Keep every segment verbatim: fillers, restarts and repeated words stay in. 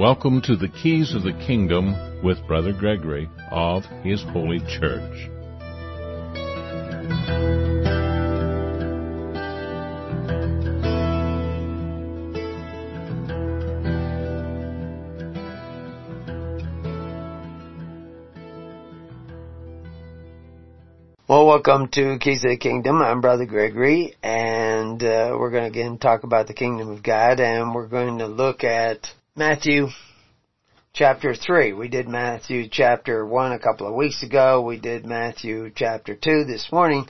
Welcome to the Keys of the Kingdom with Brother Gregory of His Holy Church. Well, welcome to Keys of the Kingdom. I'm Brother Gregory, and uh, we're going to again talk about the Kingdom of God, and we're going to look at Matthew chapter three. We did Matthew chapter one a couple of weeks ago. We did Matthew chapter two this morning.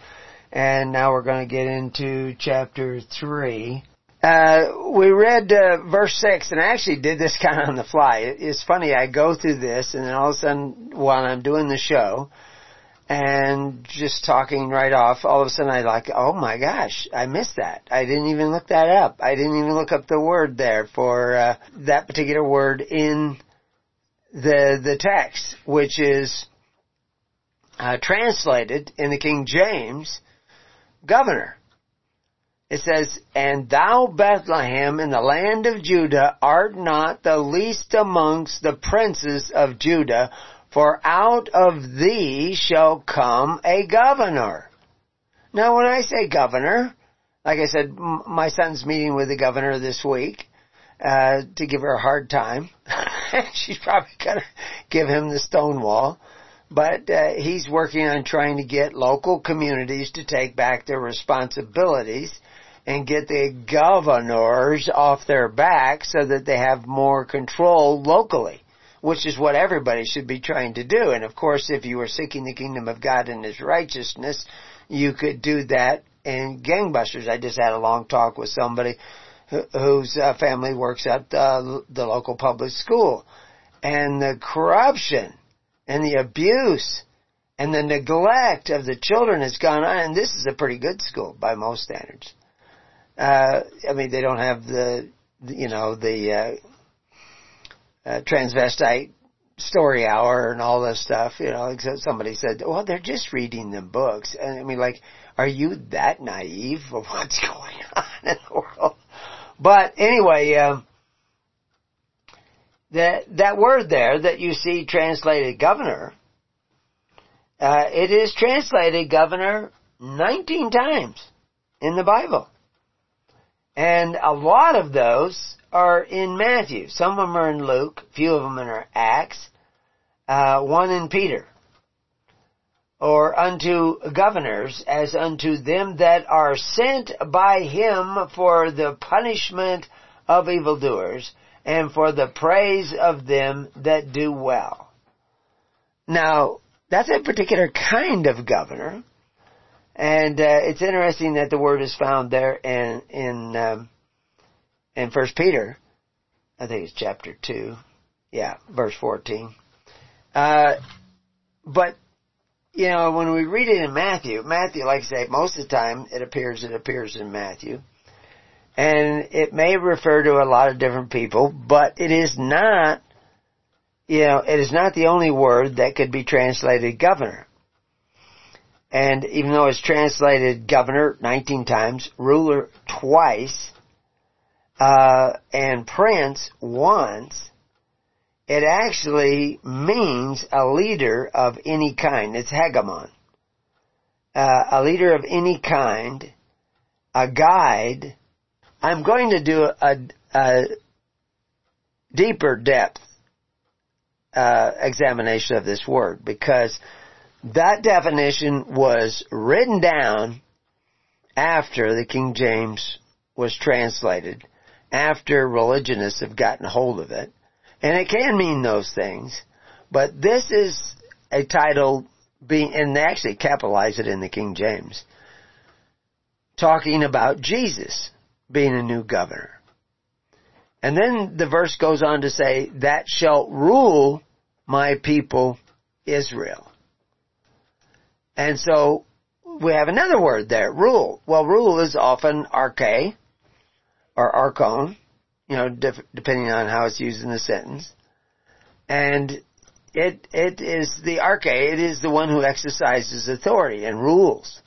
And now we're going to get into chapter three. Uh, we read uh, verse six, and I actually did this kind of on the fly. It, it's funny, I go through this, and then all of a sudden, while I'm doing the show and just talking right off, all of a sudden I like, oh my gosh, I missed that. I didn't even look that up. I didn't even look up the word there for uh, that particular word in the the text, which is uh, translated in the King James, governor. It says, "And thou, Bethlehem, in the land of Judah, art not the least amongst the princes of Judah, for out of thee shall come a governor." Now, when I say governor, like I said, m- my son's meeting with the governor this week uh, to give her a hard time. She's probably going to give him the stone wall. But uh, he's working on trying to get local communities to take back their responsibilities and get the governors off their back so that they have more control locally, which is what everybody should be trying to do. And, of course, if you were seeking the kingdom of God and His righteousness, you could do that in gangbusters. I just had a long talk with somebody who, whose uh, family works at the, the local public school. And the corruption and the abuse and the neglect of the children has gone on. And this is a pretty good school by most standards. Uh, I mean, they don't have the, you know, the... Uh, Uh, transvestite story hour and all this stuff, you know, except somebody said, well, they're just reading them books. And I mean, like, are you that naive of what's going on in the world? But anyway, um, that, that word there that you see translated governor, uh, it is translated governor nineteen times in the Bible. And a lot of those are in Matthew. Some of them are in Luke. A few of them are in Acts. Uh, one in Peter. Or unto governors, as unto them that are sent by him for the punishment of evildoers, and for the praise of them that do well. Now, that's a particular kind of governor. And uh, it's interesting that the word is found there in... in um, in First Peter, I think it's chapter two, yeah, verse fourteen. Uh, but, you know, when we read it in Matthew, Matthew, like I say, most of the time it appears, it appears in Matthew. And it may refer to a lot of different people, but it is not, you know, it is not the only word that could be translated governor. And even though it's translated governor nineteen times, ruler twice, Uh, and prince once, it actually means a leader of any kind. It's hegemon. Uh, a leader of any kind, a guide. I'm going to do a, a deeper depth uh, examination of this word, because that definition was written down after the King James was translated, after religionists have gotten hold of it. And it can mean those things. But this is a title being, and they actually capitalize it in the King James, talking about Jesus being a new governor. And then the verse goes on to say, that shall rule my people Israel. And so we have another word there, rule. Well, rule is often arche, or archon, you know, def- depending on how it's used in the sentence. And it it is the arche, it is the one who exercises authority and rules.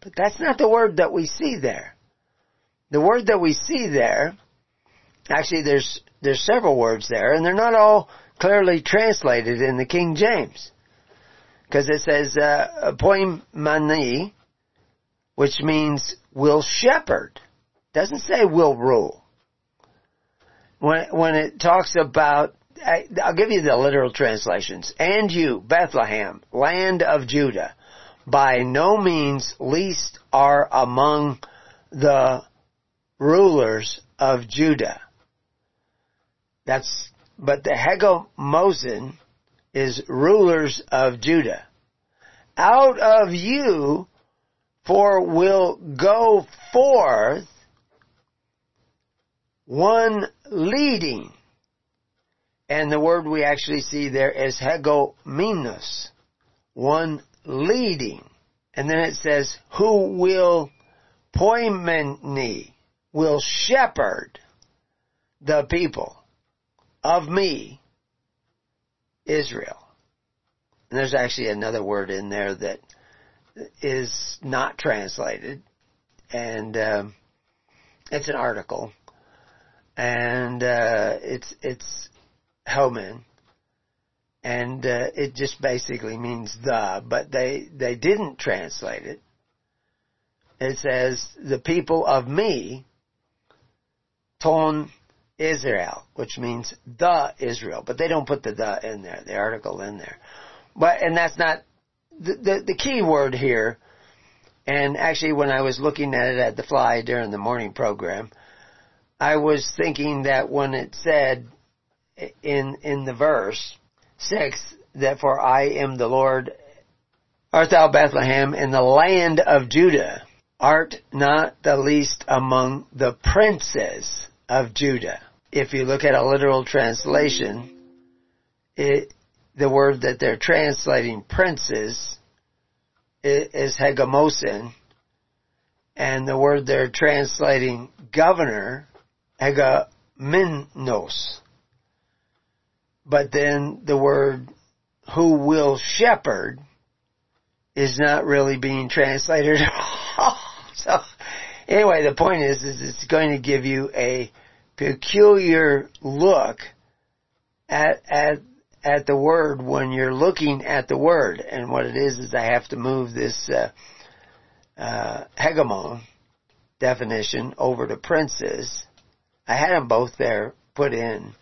But that's not the word that we see there. The word that we see there, actually there's there's several words there, and they're not all clearly translated in the King James. Because it says, uh, poimani, which means will shepherd. It doesn't say will rule. When, when it talks about, I, I'll give you the literal translations. And you, Bethlehem, land of Judah, by no means least are among the rulers of Judah. That's, but the hegemosen is rulers of Judah. Out of you, for will go forth one leading. And the word we actually see there is hegemenos, one leading. And then it says, who will poimeni, will shepherd the people of me, Israel. And there's actually another word in there that is not translated. And um, it's an article. And uh, it's it's homen. And uh, it just basically means the, but they, they didn't translate it. It says, the people of me, ton Israel, which means the Israel. But they don't put the the in there, the article in there. But, and that's not, the, the, the key word here, and actually when I was looking at it at the fly during the morning program, I was thinking that when it said in, in the verse six, that for I am the Lord, art thou Bethlehem in the land of Judah, art not the least among the princes of Judah. If you look at a literal translation, it, the word that they're translating princes is hegemosen, and the word they're translating governor, hegemenos. But then the word who will shepherd is not really being translated at all. So anyway, the point is, is it's going to give you a peculiar look at at at the word when you're looking at the word. And what it is is I have to move this uh, uh, hegemon definition over to princes. I had them both there put in.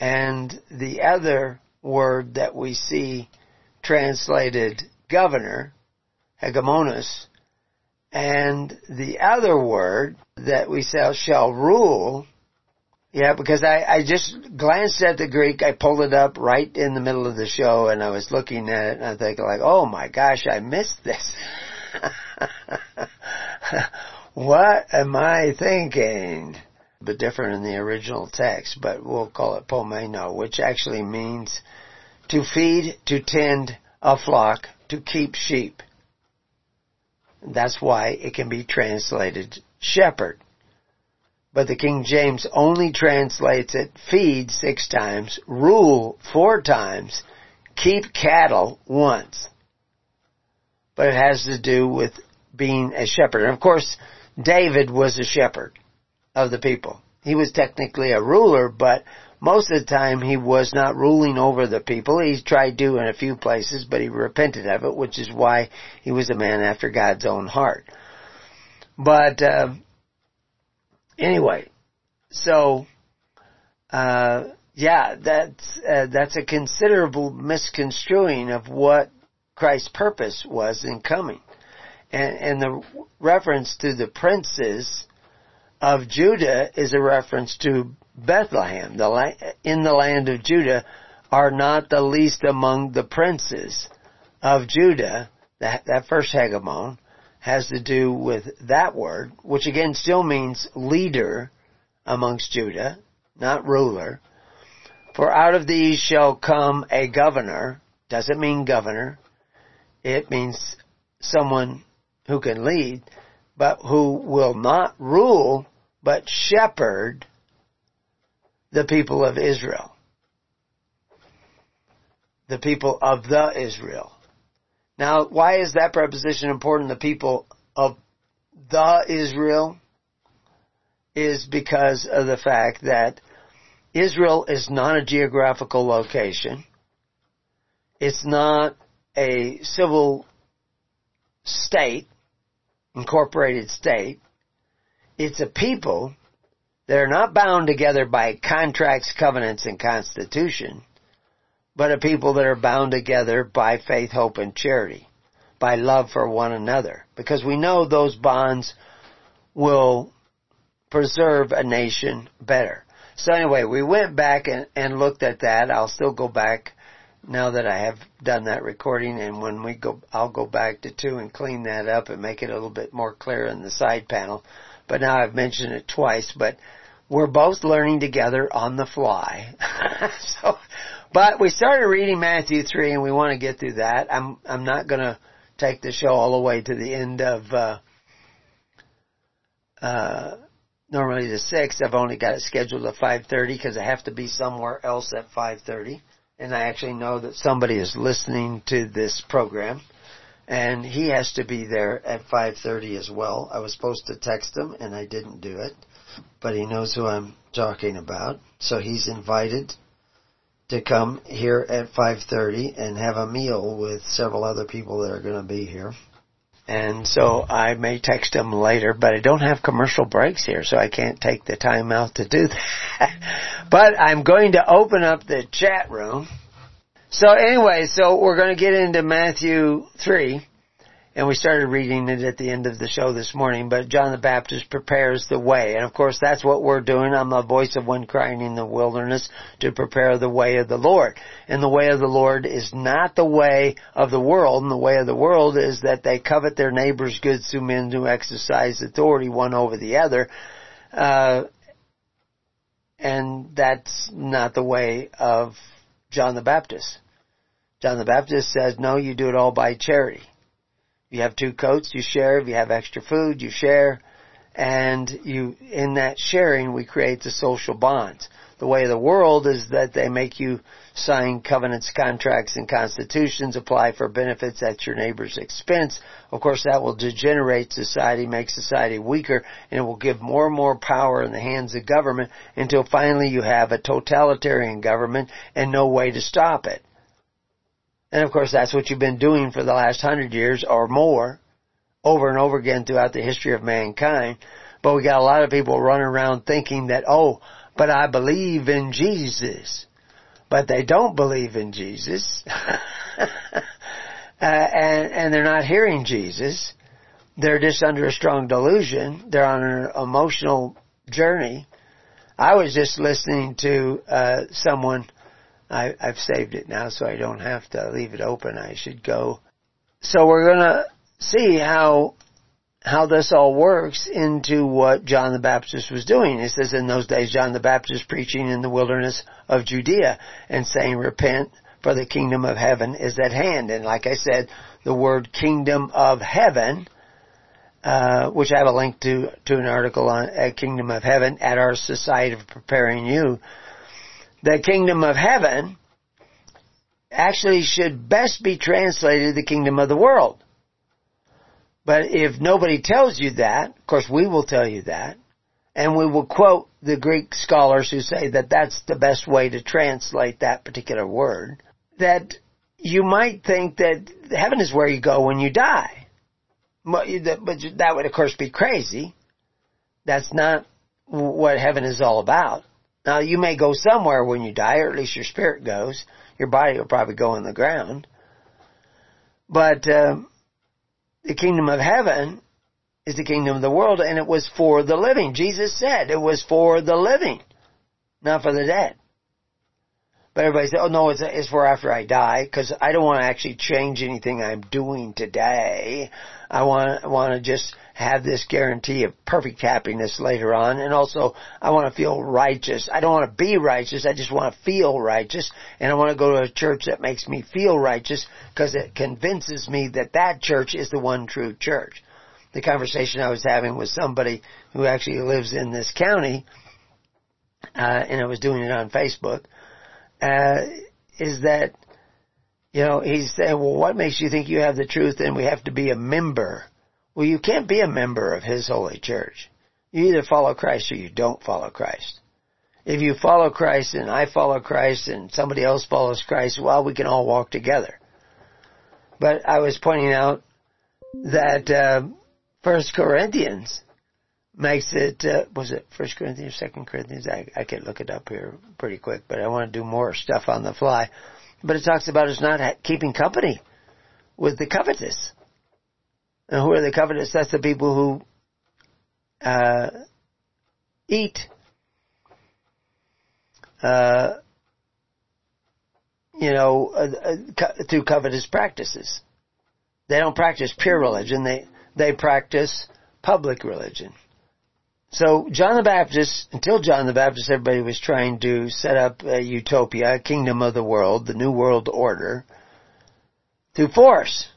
And the other word that we see translated governor, hegemonos, and the other word that we shall, shall rule, yeah, because I, I just glanced at the Greek, I pulled it up right in the middle of the show, and I was looking at it, and I think like, oh my gosh, I missed this. What am I thinking? But different in the original text, but we'll call it pomeno, which actually means to feed, to tend a flock, to keep sheep. That's why it can be translated shepherd. But the King James only translates it feed six times, rule four times, keep cattle once. But it has to do with being a shepherd. And of course, David was a shepherd of the people. He was technically a ruler, but most of the time he was not ruling over the people. He tried to in a few places, but he repented of it, which is why he was a man after God's own heart. But uh, anyway, so uh, yeah, that's uh, that's a considerable misconstruing of what Christ's purpose was in coming, and, and the reference to the princes of Judah is a reference to Bethlehem, the la- in the land of Judah, are not the least among the princes of Judah. That, that first hegemon has to do with that word, which again still means leader amongst Judah, not ruler. For out of these shall come a governor. Doesn't mean governor. It means someone who can lead, but who will not rule, but shepherd the people of Israel. The people of the Israel. Now, why is that preposition important? The people of the Israel is because of the fact that Israel is not a geographical location. It's not a civil state, incorporated state. It's a people that are not bound together by contracts, covenants, and constitution, but a people that are bound together by faith, hope, and charity, by love for one another. Because we know those bonds will preserve a nation better. So anyway, we went back and, and looked at that. I'll still go back now that I have done that recording, and when we go, I'll go back to two and clean that up and make it a little bit more clear in the side panel. But now I've mentioned it twice, but we're both learning together on the fly. So, but we started reading Matthew three, and we want to get through that. I'm I'm not going to take the show all the way to the end of uh, uh, normally the sixth. I've only got it scheduled at five thirty because I have to be somewhere else at five thirty. And I actually know that somebody is listening to this program, and he has to be there at five thirty as well. I was supposed to text him, and I didn't do it, but he knows who I'm talking about. So he's invited to come here at five thirty and have a meal with several other people that are going to be here. And so I may text him later, but I don't have commercial breaks here, so I can't take the time out to do that. But I'm going to open up the chat room. So anyway, so we're going to get into Matthew three, and we started reading it at the end of the show this morning, but John the Baptist prepares the way. And of course, that's what we're doing. I'm the voice of one crying in the wilderness to prepare the way of the Lord. And the way of the Lord is not the way of the world. And the way of the world is that they covet their neighbor's goods through men who exercise authority one over the other. Uh, and that's not the way of John the Baptist. John the Baptist says, no, you do it all by charity. You have two coats, you share. If you have extra food, you share. And you, in that sharing, we create the social bonds. The way of the world is that they make you sign covenants, contracts, and constitutions, apply for benefits at your neighbor's expense. Of course, that will degenerate society, make society weaker, and it will give more and more power in the hands of government until finally you have a totalitarian government and no way to stop it. And of course, that's what you've been doing for the last hundred years or more, over and over again throughout the history of mankind. But we got a lot of people running around thinking that, oh, but I believe in Jesus. But they don't believe in Jesus. uh, and, and they're not hearing Jesus. They're just under a strong delusion. They're on an emotional journey. I was just listening to uh someone... I, I've saved it now so I don't have to leave it open. I should go. So we're going to see how how this all works into what John the Baptist was doing. It says, in those days, John the Baptist preaching in the wilderness of Judea and saying, repent, for the kingdom of heaven is at hand. And like I said, the word kingdom of heaven, uh, which I have a link to, to an article on uh, Kingdom of Heaven at our Society of Preparing You. The kingdom of heaven actually should best be translated the kingdom of the world. But if nobody tells you that, of course we will tell you that, and we will quote the Greek scholars who say that that's the best way to translate that particular word, that you might think that heaven is where you go when you die. But that would, of course, be crazy. That's not what heaven is all about. Now, you may go somewhere when you die, or at least your spirit goes. Your body will probably go in the ground. But um, the kingdom of heaven is the kingdom of the world, and it was for the living. Jesus said it was for the living, not for the dead. But everybody said, oh, no, it's, it's for after I die, because I don't want to actually change anything I'm doing today. I want to want to just have this guarantee of perfect happiness later on. And also, I want to feel righteous. I don't want to be righteous. I just want to feel righteous. And I want to go to a church that makes me feel righteous because it convinces me that that church is the one true church. The conversation I was having with somebody who actually lives in this county, uh, and I was doing it on Facebook, uh, is that, you know, he's saying, well, what makes you think you have the truth and we have to be a member? Well, you can't be a member of His Holy Church. You either follow Christ or you don't follow Christ. if you follow Christ and I follow Christ and somebody else follows Christ, well, we can all walk together. But I was pointing out that uh, First Corinthians makes it, uh, was it First Corinthians, Second Corinthians? I, I could look it up here pretty quick, but I want to do more stuff on the fly. But it talks about us not keeping company with the covetous. And who are the covetous? That's the people who uh, eat, uh, you know, uh, uh, through covetous practices. They don't practice pure religion. They, they practice public religion. So John the Baptist, until John the Baptist, everybody was trying to set up a utopia, a kingdom of the world, the new world order, through force.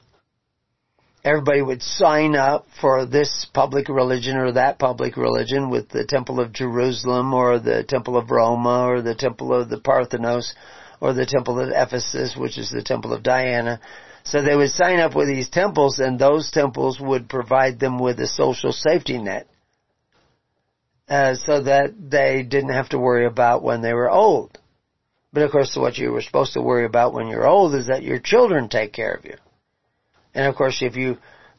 Everybody would sign up for this public religion or that public religion with the Temple of Jerusalem or the Temple of Roma or the Temple of the Parthenos or the Temple at Ephesus, which is the Temple of Diana. So they would sign up with these temples, and those temples would provide them with a social safety net uh, so that they didn't have to worry about when they were old. But of course, what you were supposed to worry about when you're old is that your children take care of you. And of course, if you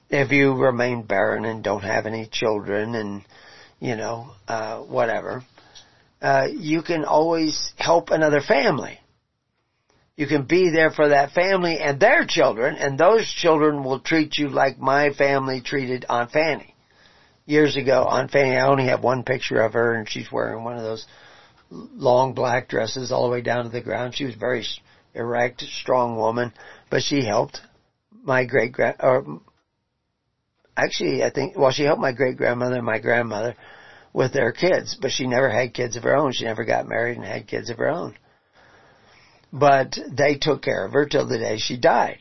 if you remain barren and don't have any children and, you know, uh, whatever, uh, you can always help another family. You can be there for that family and their children, and those children will treat you like my family treated Aunt Fanny. Years ago, Aunt Fanny, I only have one picture of her, and she's wearing one of those long black dresses all the way down to the ground. She was a very erect, strong woman, but she helped my great grand, or actually, I think, well, she helped my great grandmother and my grandmother with their kids, but she never had kids of her own. She never got married and had kids of her own. But they took care of her till the day she died,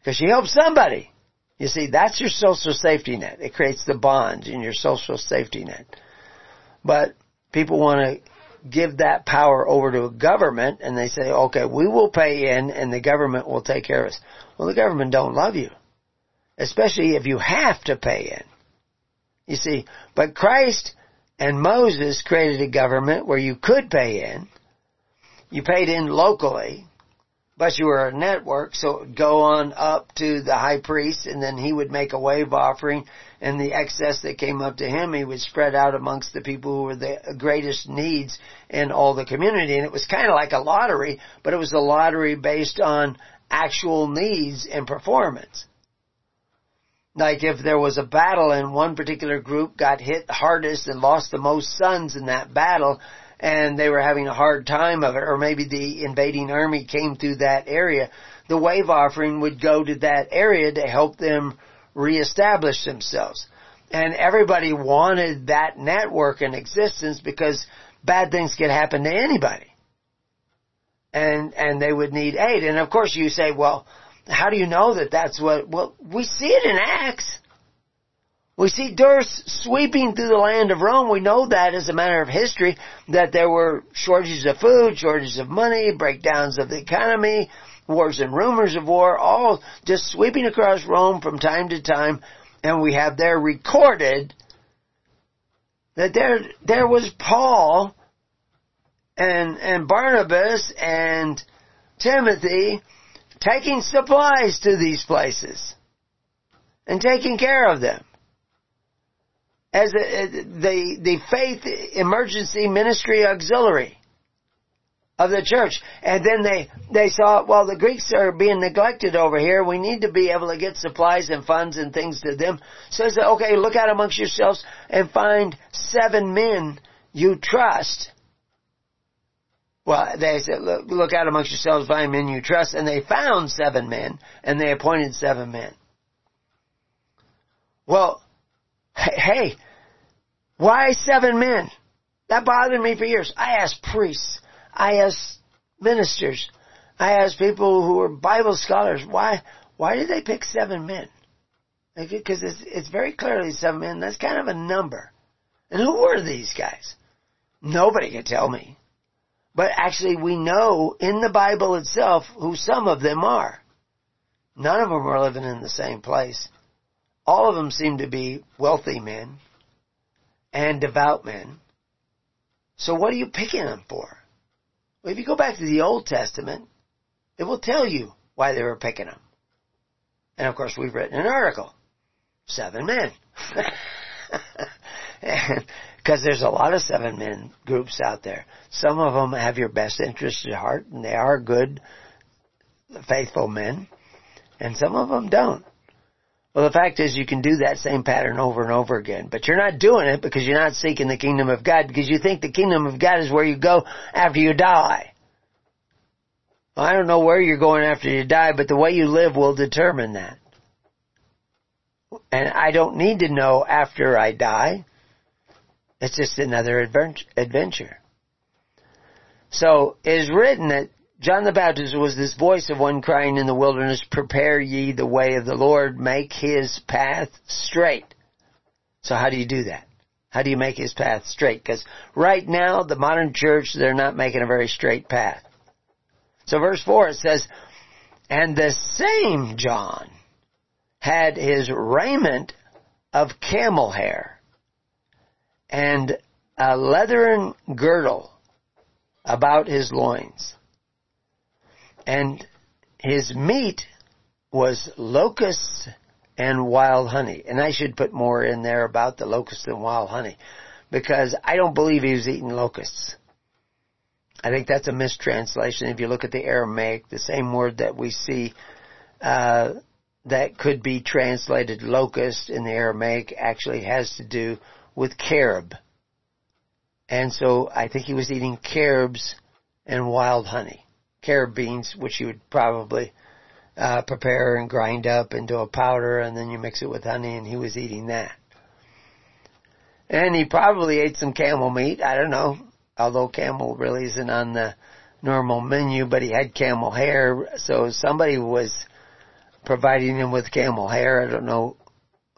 because she helped somebody. You see, that's your social safety net. It creates the bonds in your social safety net. But people want to give that power over to a government, and they say, okay, we will pay in, and the government will take care of us. Well, the government don't love you, especially if you have to pay in. You see, but Christ and Moses created a government where you could pay in. You paid in locally, but you were a network, so it would go on up to the high priest, and then he would make a wave offering, and the excess that came up to him, he would spread out amongst the people who were the greatest needs in all the community. And it was kind of like a lottery, but it was a lottery based on actual needs and performance. Like if there was a battle and one particular group got hit hardest and lost the most sons in that battle, and they were having a hard time of it, or maybe the invading army came through that area, the wave offering would go to that area to help them reestablish themselves. And everybody wanted that network in existence because bad things could happen to anybody. And and they would need aid. And of course you say, well, how do you know that that's what... Well, we see it in Acts. We see dearths sweeping through the land of Rome. We know that as a matter of history, that there were shortages of food, shortages of money, breakdowns of the economy, wars and rumors of war, all just sweeping across Rome from time to time. And we have there recorded that there there was Paul and and Barnabas and Timothy taking supplies to these places and taking care of them. As a, the the faith emergency ministry auxiliary of the church. And then they, they saw, well, the Greeks are being neglected over here. We need to be able to get supplies and funds and things to them. So they said, okay, look out amongst yourselves and find seven men you trust. Well, they said, look, look out amongst yourselves, find men you trust. And they found seven men, and they appointed seven men. Well, hey, why seven men? That bothered me for years. I asked priests. I asked ministers. I asked people who were Bible scholars. Why Why did they pick seven men? Because it's, it's very clearly seven men. That's kind of a number. And who were these guys? Nobody could tell me. But actually, we know in the Bible itself who some of them are. None of them are living in the same place. All of them seem to be wealthy men and devout men So what are you picking them for? Well, if you go back to the Old Testament, it will tell you why they were picking them. And, of course, we've written an article, Seven Men. Because there's a lot of Seven Men groups out there. Some of them have your best interests at heart, and they are good, faithful men. And some of them don't. Well, the fact is you can do that same pattern over and over again. But you're not doing it because you're not seeking the kingdom of God, because you think the kingdom of God is where you go after you die. Well, I don't know where you're going after you die, but the way you live will determine that. And I don't need to know after I die. It's just another adventure. So it is written that John the Baptist was this voice of one crying in the wilderness, prepare ye the way of the Lord, make his path straight. So how do you do that? How do you make his path straight? Because right now, the modern church, they're not making a very straight path. So verse four, it says, and the same John had his raiment of camel hair and a leathern girdle about his loins. And his meat was locusts and wild honey. And I should put more in there about the locusts and wild honey, because I don't believe he was eating locusts. I think that's a mistranslation. If you look at the Aramaic, the same word that we see uh, that could be translated locust in the Aramaic actually has to do with carob. And so I think he was eating carobs and wild honey. Carob beans, which you would probably uh, prepare and grind up into a powder, and then you mix it with honey, and he was eating that. And he probably ate some camel meat, I don't know, although camel really isn't on the normal menu, but he had camel hair, so somebody was providing him with camel hair. I don't know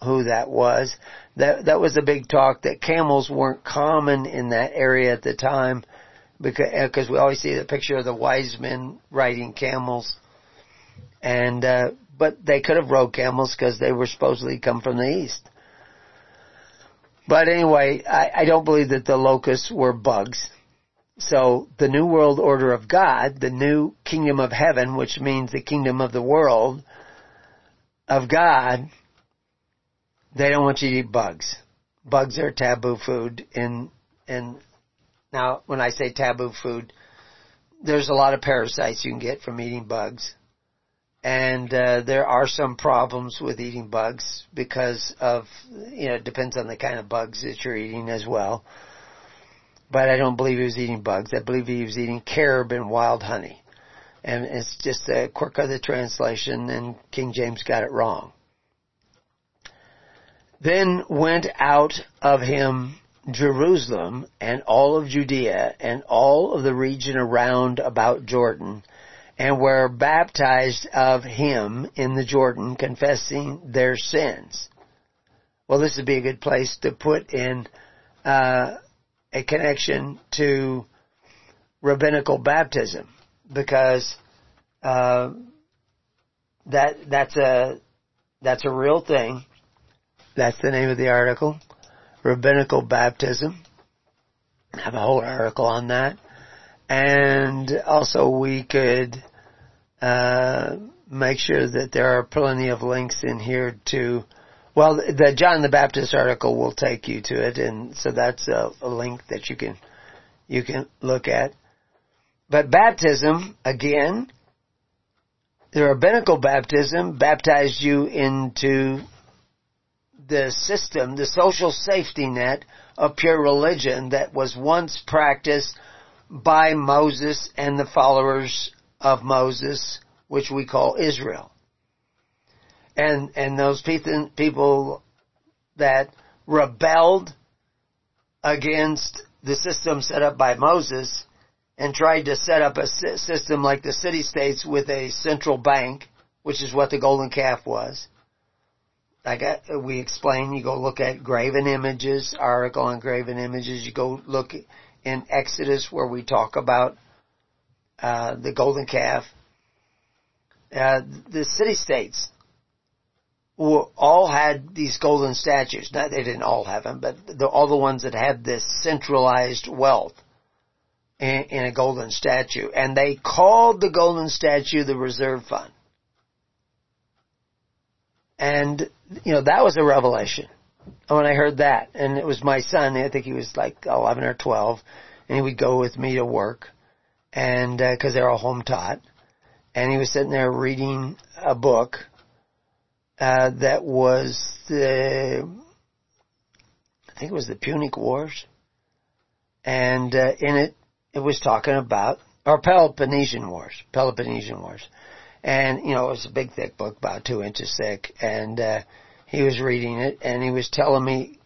who that was. That, that was a big talk, that camels weren't common in that area at the time, Because, because we always see the picture of the wise men riding camels. and uh, But they could have rode camels because they were supposedly come from the east. But anyway, I, I don't believe that the locusts were bugs. So the New World Order of God, the new kingdom of heaven, which means the kingdom of the world of God, they don't want you to eat bugs. Bugs are taboo food in in. Now, when I say taboo food, there's a lot of parasites you can get from eating bugs. And uh, there are some problems with eating bugs because of, you know, it depends on the kind of bugs that you're eating as well. But I don't believe he was eating bugs. I believe he was eating carob and wild honey. And it's just a quirk of the translation, and King James got it wrong. Then went out of him Jerusalem and all of Judea and all of the region around about Jordan, and were baptized of him in the Jordan, confessing their sins. Well, this would be a good place to put in uh, a connection to rabbinical baptism, because uh, that that's a that's a real thing. That's the name of the article. Rabbinical baptism. I have a whole article on that. And also we could uh, make sure that there are plenty of links in here to, well, the John the Baptist article will take you to it, and so that's a, a link that you can you can look at. But baptism, again, the rabbinical baptism baptized you into the system, the social safety net of pure religion that was once practiced by Moses and the followers of Moses, which we call Israel. And and those people that rebelled against the system set up by Moses and tried to set up a system like the city-states with a central bank, which is what the golden calf was. Like we explained, you go look at graven images, article on graven images. You go look in Exodus where we talk about uh, the golden calf. Uh, the city-states all had these golden statues. Now, they didn't all have them, but the, all the ones that had this centralized wealth in, in a golden statue. And they called the golden statue the reserve fund. And, you know, that was a revelation when I heard that. And it was my son. I think he was like eleven or twelve. And he would go with me to work. And uh, because they're all home taught. And he was sitting there reading a book uh, that was the, I think it was the Punic Wars. And uh, in it, it was talking about, or Peloponnesian Wars, Peloponnesian Wars. And, you know, it was a big, thick book, about two inches thick. And uh, he was reading it, and he was telling me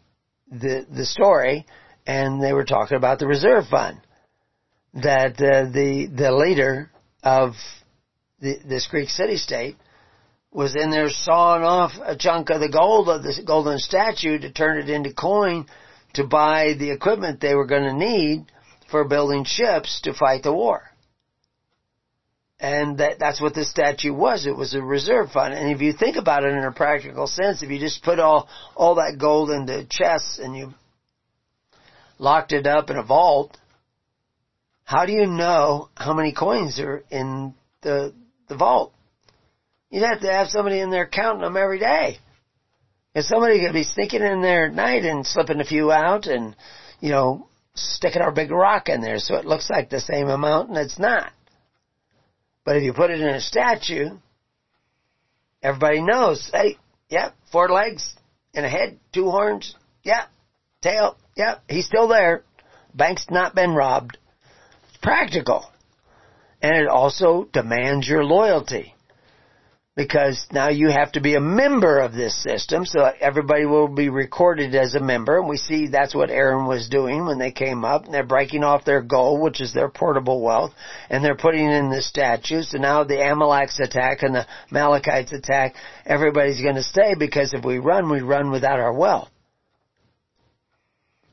the the story, and they were talking about the reserve fund, that uh, the the leader of the, this Greek city-state was in there sawing off a chunk of the gold of the golden statue to turn it into coin to buy the equipment they were going to need for building ships to fight the war. And that, that's what the statue was. It was a reserve fund. And if you think about it in a practical sense, if you just put all, all that gold into chests and you locked it up in a vault, how do you know how many coins are in the, the vault? You'd have to have somebody in there counting them every day. And somebody could be sneaking in there at night and slipping a few out and, you know, sticking our big rock in there so it looks like the same amount, and it's not. But if you put it in a statue, everybody knows, hey, yeah, four legs and a head, two horns, yeah, tail, yeah, he's still there. Bank's not been robbed. It's practical. And it also demands your loyalty, because now you have to be a member of this system, so everybody will be recorded as a member. And we see that's what Aaron was doing when they came up, and they're breaking off their gold, which is their portable wealth, and they're putting in the statues. So now the Amalek's attack and the Malachites attack, everybody's going to stay, because if we run, we run without our wealth.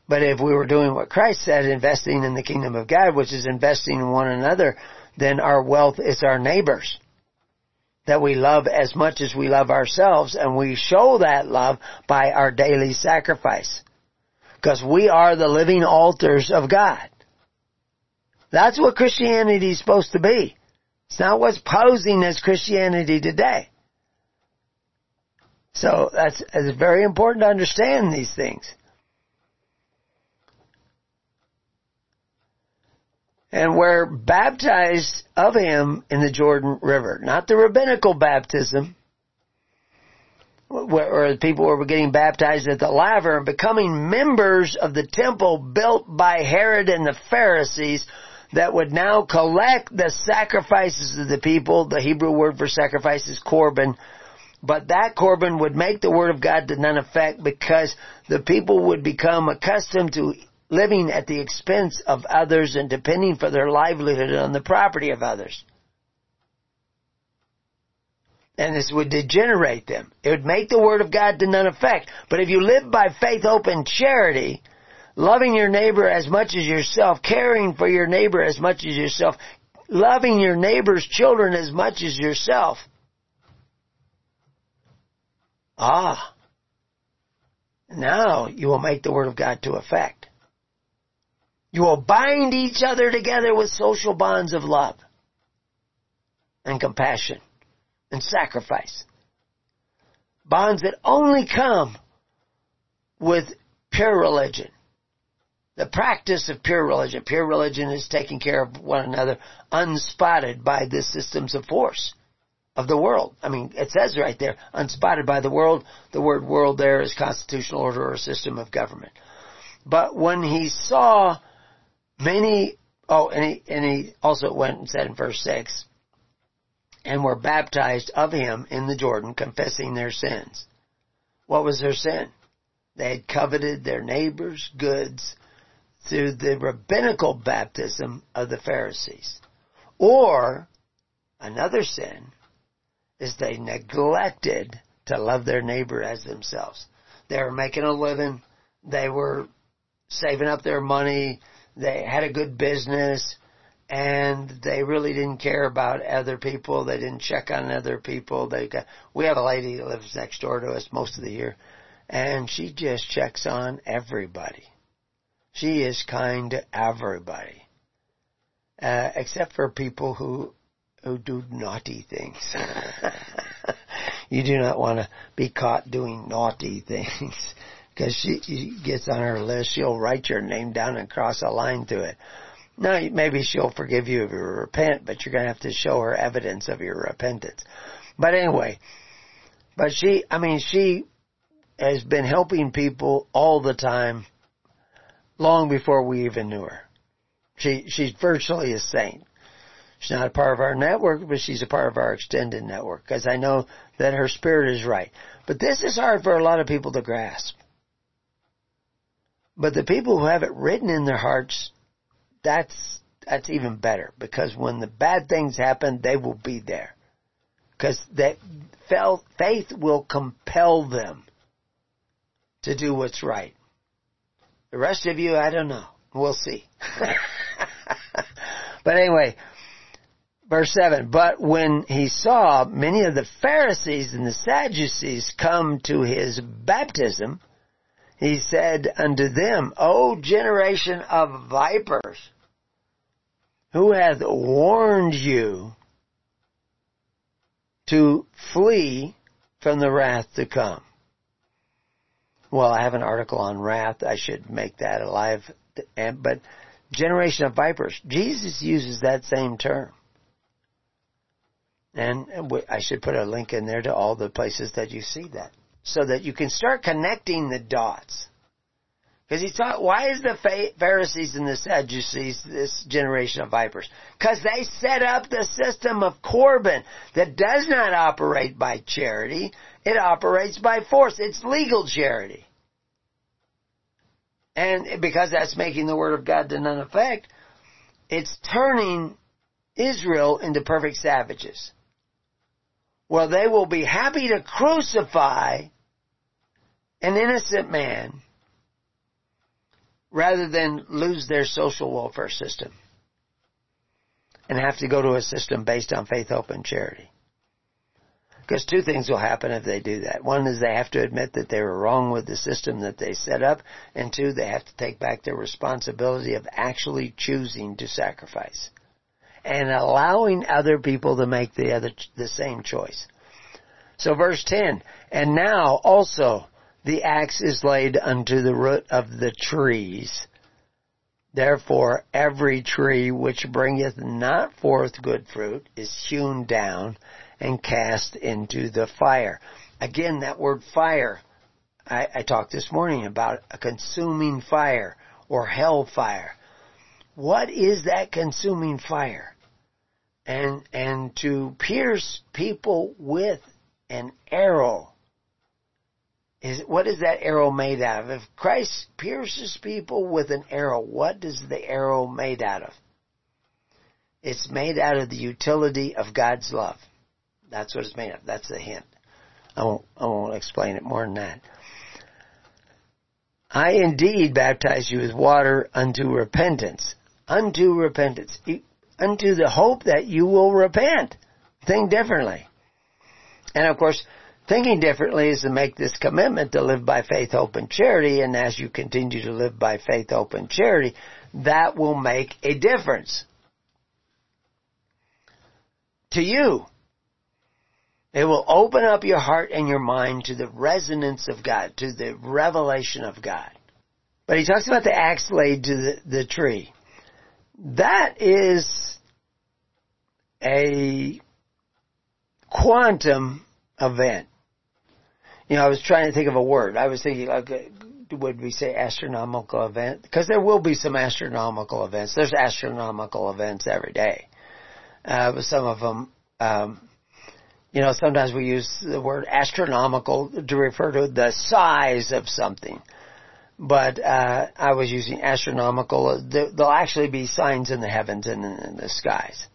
But if we were doing what Christ said, investing in the kingdom of God, which is investing in one another, then our wealth is our neighbors, that we love as much as we love ourselves, and we show that love by our daily sacrifice. Because we are the living altars of God. That's what Christianity is supposed to be. It's not what's posing as Christianity today. So that's, it's very important to understand these things. And we're baptized of him in the Jordan River. Not the rabbinical baptism, where people were getting baptized at the laver and becoming members of the temple built by Herod and the Pharisees that would now collect the sacrifices of the people. The Hebrew word for sacrifice is korban. But that korban would make the word of God to none effect, because the people would become accustomed to living at the expense of others and depending for their livelihood on the property of others. And this would degenerate them. It would make the word of God to none effect. But if you live by faith, hope, and charity, loving your neighbor as much as yourself, caring for your neighbor as much as yourself, loving your neighbor's children as much as yourself. Ah. Now you will make the word of God to effect. You will bind each other together with social bonds of love and compassion and sacrifice. Bonds that only come with pure religion. The practice of pure religion. Pure religion is taking care of one another unspotted by the systems of force of the world. I mean, it says right there, unspotted by the world. The word world there is constitutional order or system of government. But when he saw... Many, oh, and he, and he also went and said in verse six, and were baptized of him in the Jordan, confessing their sins. What was their sin? They had coveted their neighbor's goods through the rabbinical baptism of the Pharisees. Or, another sin, is they neglected to love their neighbor as themselves. They were making a living, they were saving up their money, they had a good business, and they really didn't care about other people. They didn't check on other people. They got, we have a lady that lives next door to us most of the year, and she just checks on everybody. She is kind to everybody. uh, except for people who who do naughty things. You do not want to be caught doing naughty things, because she, she gets on her list. She'll write your name down and cross a line through it. Now, maybe she'll forgive you if you repent, but you're going to have to show her evidence of your repentance. But anyway, but she, I mean, she has been helping people all the time, long before we even knew her. She, she's virtually a saint. She's not a part of our network, but she's a part of our extended network, because I know that her spirit is right. But this is hard for a lot of people to grasp. But the people who have it written in their hearts, that's that's even better, because when the bad things happen, they will be there, because that faith will compel them to do what's right. The rest of you, I don't know. We'll see. But anyway, verse seven, but when he saw many of the Pharisees and the Sadducees come to his baptism, he said unto them, O generation of vipers, who hath warned you to flee from the wrath to come? Well, I have an article on wrath. I should make that alive. But generation of vipers, Jesus uses that same term. And I should put a link in there to all the places that you see that, so that you can start connecting the dots. Because he thought, why is the Pharisees and the Sadducees this generation of vipers? Because they set up the system of Corbin that does not operate by charity. It operates by force. It's legal charity. And because that's making the word of God to none effect, it's turning Israel into perfect savages. Well, they will be happy to crucify an innocent man rather than lose their social welfare system and have to go to a system based on faith, hope, and charity. Because two things will happen if they do that. One is they have to admit that they were wrong with the system that they set up, and two, they have to take back their responsibility of actually choosing to sacrifice and allowing other people to make the other the same choice. So verse ten, and now also the axe is laid unto the root of the trees. Therefore every tree which bringeth not forth good fruit is hewn down and cast into the fire. Again, that word fire, I, I talked this morning about a consuming fire or hellfire. What is that consuming fire? And and to pierce people with an arrow. Is what is that arrow made out of? If Christ pierces people with an arrow, what is the arrow made out of? It's made out of the utility of God's love. That's what it's made of. That's the hint. I won't I won't explain it more than that. I indeed baptize you with water unto repentance. Unto repentance. Unto the hope that you will repent. Think differently. And of course, thinking differently is to make this commitment to live by faith, hope, and charity. And as you continue to live by faith, hope, and charity, that will make a difference to you. It will open up your heart and your mind to the resonance of God, to the revelation of God. But he talks about the axe laid to the, the tree. That is a quantum event. You know, I was trying to think of a word. I was thinking, okay, would we say astronomical event? Because there will be some astronomical events. There's astronomical events every day. Uh, but some of them... Um, You know, sometimes we use the word astronomical to refer to the size of something. But uh I was using astronomical. There'll actually be signs in the heavens and in the skies.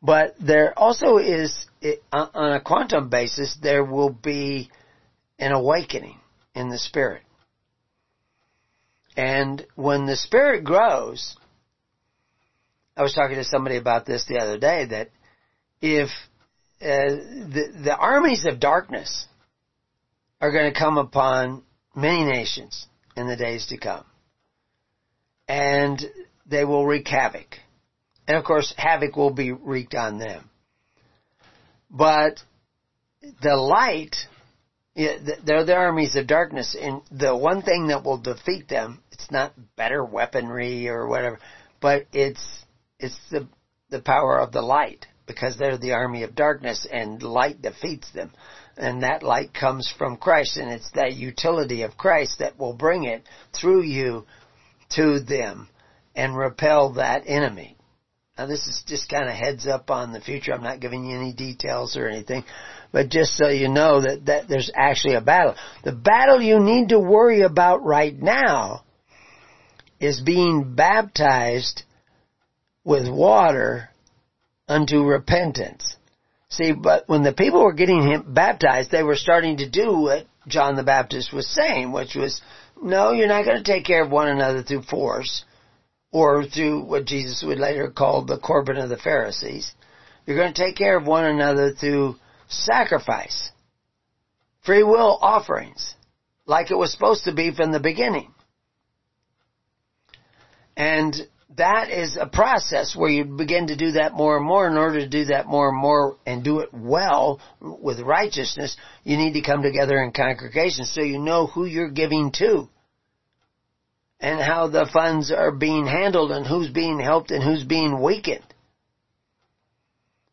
But there also is, on a quantum basis, there will be an awakening in the spirit. And when the spirit grows, I was talking to somebody about this the other day, that If uh, the, the armies of darkness are going to come upon many nations in the days to come. And they will wreak havoc. And of course, havoc will be wreaked on them. But the light, they're the armies of darkness, and the one thing that will defeat them, it's not better weaponry or whatever, but it's it's the the power of the light, because they're the army of darkness, and light defeats them. And that light comes from Christ, and it's that utility of Christ that will bring it through you to them and repel that enemy. Now, this is just kind of heads up on the future. I'm not giving you any details or anything, but just so you know that, that there's actually a battle. The battle you need to worry about right now is being baptized with water unto repentance. See, but when the people were getting him baptized, they were starting to do what John the Baptist was saying, which was, no, you're not going to take care of one another through force, or through what Jesus would later call the Corban of the Pharisees. You're going to take care of one another through sacrifice, free will offerings, like it was supposed to be from the beginning. And that is a process where you begin to do that more and more. In order to do that more and more and do it well with righteousness, you need to come together in congregations so you know who you're giving to, and how the funds are being handled, and who's being helped, and who's being weakened.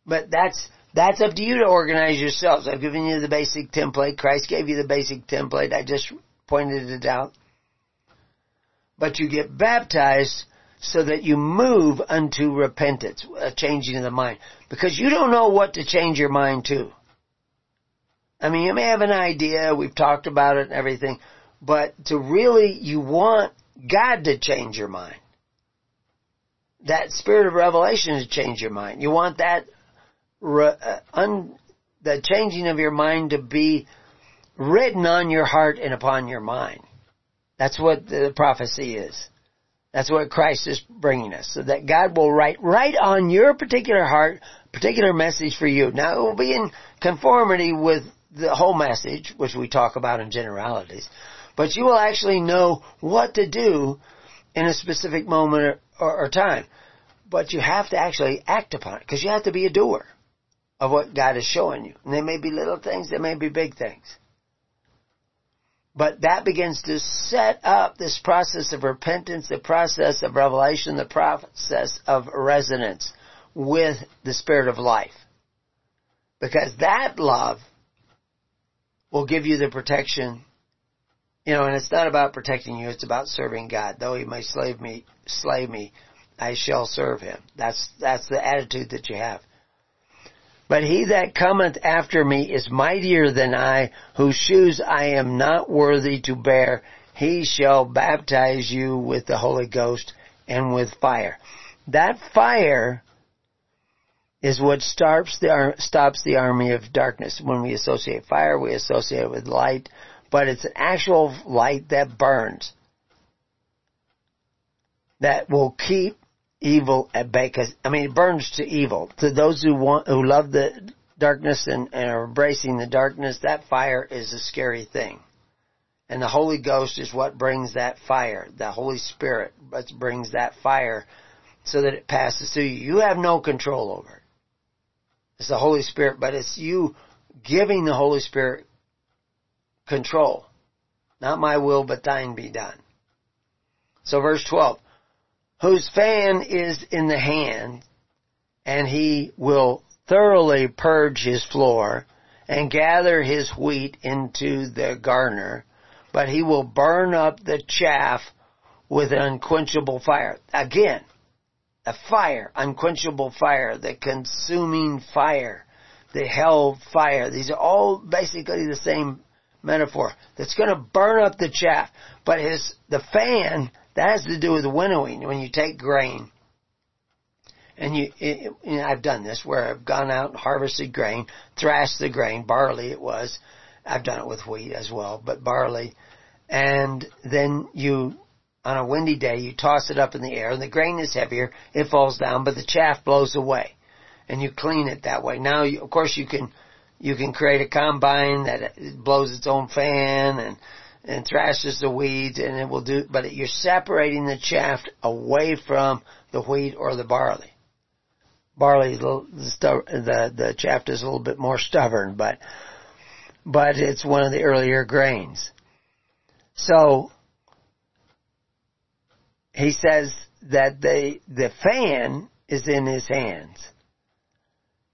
But that's that's up to you to organize yourselves. I've given you the basic template. Christ gave you the basic template. I just pointed it out. But you get baptized so that you move unto repentance, a changing of the mind. Because you don't know what to change your mind to. I mean, you may have an idea. We've talked about it and everything. But to really, you want God to change your mind. That spirit of revelation to change your mind. You want that re, uh, un, the changing of your mind to be written on your heart and upon your mind. That's what the prophecy is. That's what Christ is bringing us. So that God will write right on your particular heart, particular message for you. Now it will be in conformity with the whole message, which we talk about in generalities. But you will actually know what to do in a specific moment or, or, or time. But you have to actually act upon it, because you have to be a doer of what God is showing you. And they may be little things, they may be big things. But that begins to set up this process of repentance, the process of revelation, the process of resonance with the Spirit of life. Because that love will give you the protection. You know, and it's not about protecting you, it's about serving God. Though he may slave me, slay me, I shall serve him. That's that's the attitude that you have. But he that cometh after me is mightier than I, whose shoes I am not worthy to bear. He shall baptize you with the Holy Ghost and with fire. That fire is what stops the, stops the army of darkness. When we associate fire, we associate it with light. But it's an actual light that burns, that will keep evil at bay. Because, I mean, it burns to evil. To those who want, who love the darkness and, and are embracing the darkness, that fire is a scary thing. And the Holy Ghost is what brings that fire. The Holy Spirit brings that fire so that it passes through you. You have no control over it. It's the Holy Spirit, but it's you giving the Holy Spirit control. Not my will, but thine be done. So verse twelve. Whose fan is in the hand, and he will thoroughly purge his floor, and gather his wheat into the garner, but he will burn up the chaff with an unquenchable fire. Again, a fire, unquenchable fire, the consuming fire, the hell fire. These are all basically the same metaphor that's going to burn up the chaff. But his the fan, that has to do with winnowing. When you take grain, and you, it, you know, I've done this where I've gone out and harvested grain, thrashed the grain, barley it was. I've done it with wheat as well, but barley. And then you, on a windy day, you toss it up in the air, and the grain is heavier. It falls down, but the chaff blows away, and you clean it that way. Now, you, of course, you can. You can create a combine that blows its own fan, and and thrashes the weeds, and it will do, but you're separating the chaff away from the wheat or the barley. Barley, the, the, the chaff is a little bit more stubborn, but, but it's one of the earlier grains. So, he says that the, the fan is in his hands,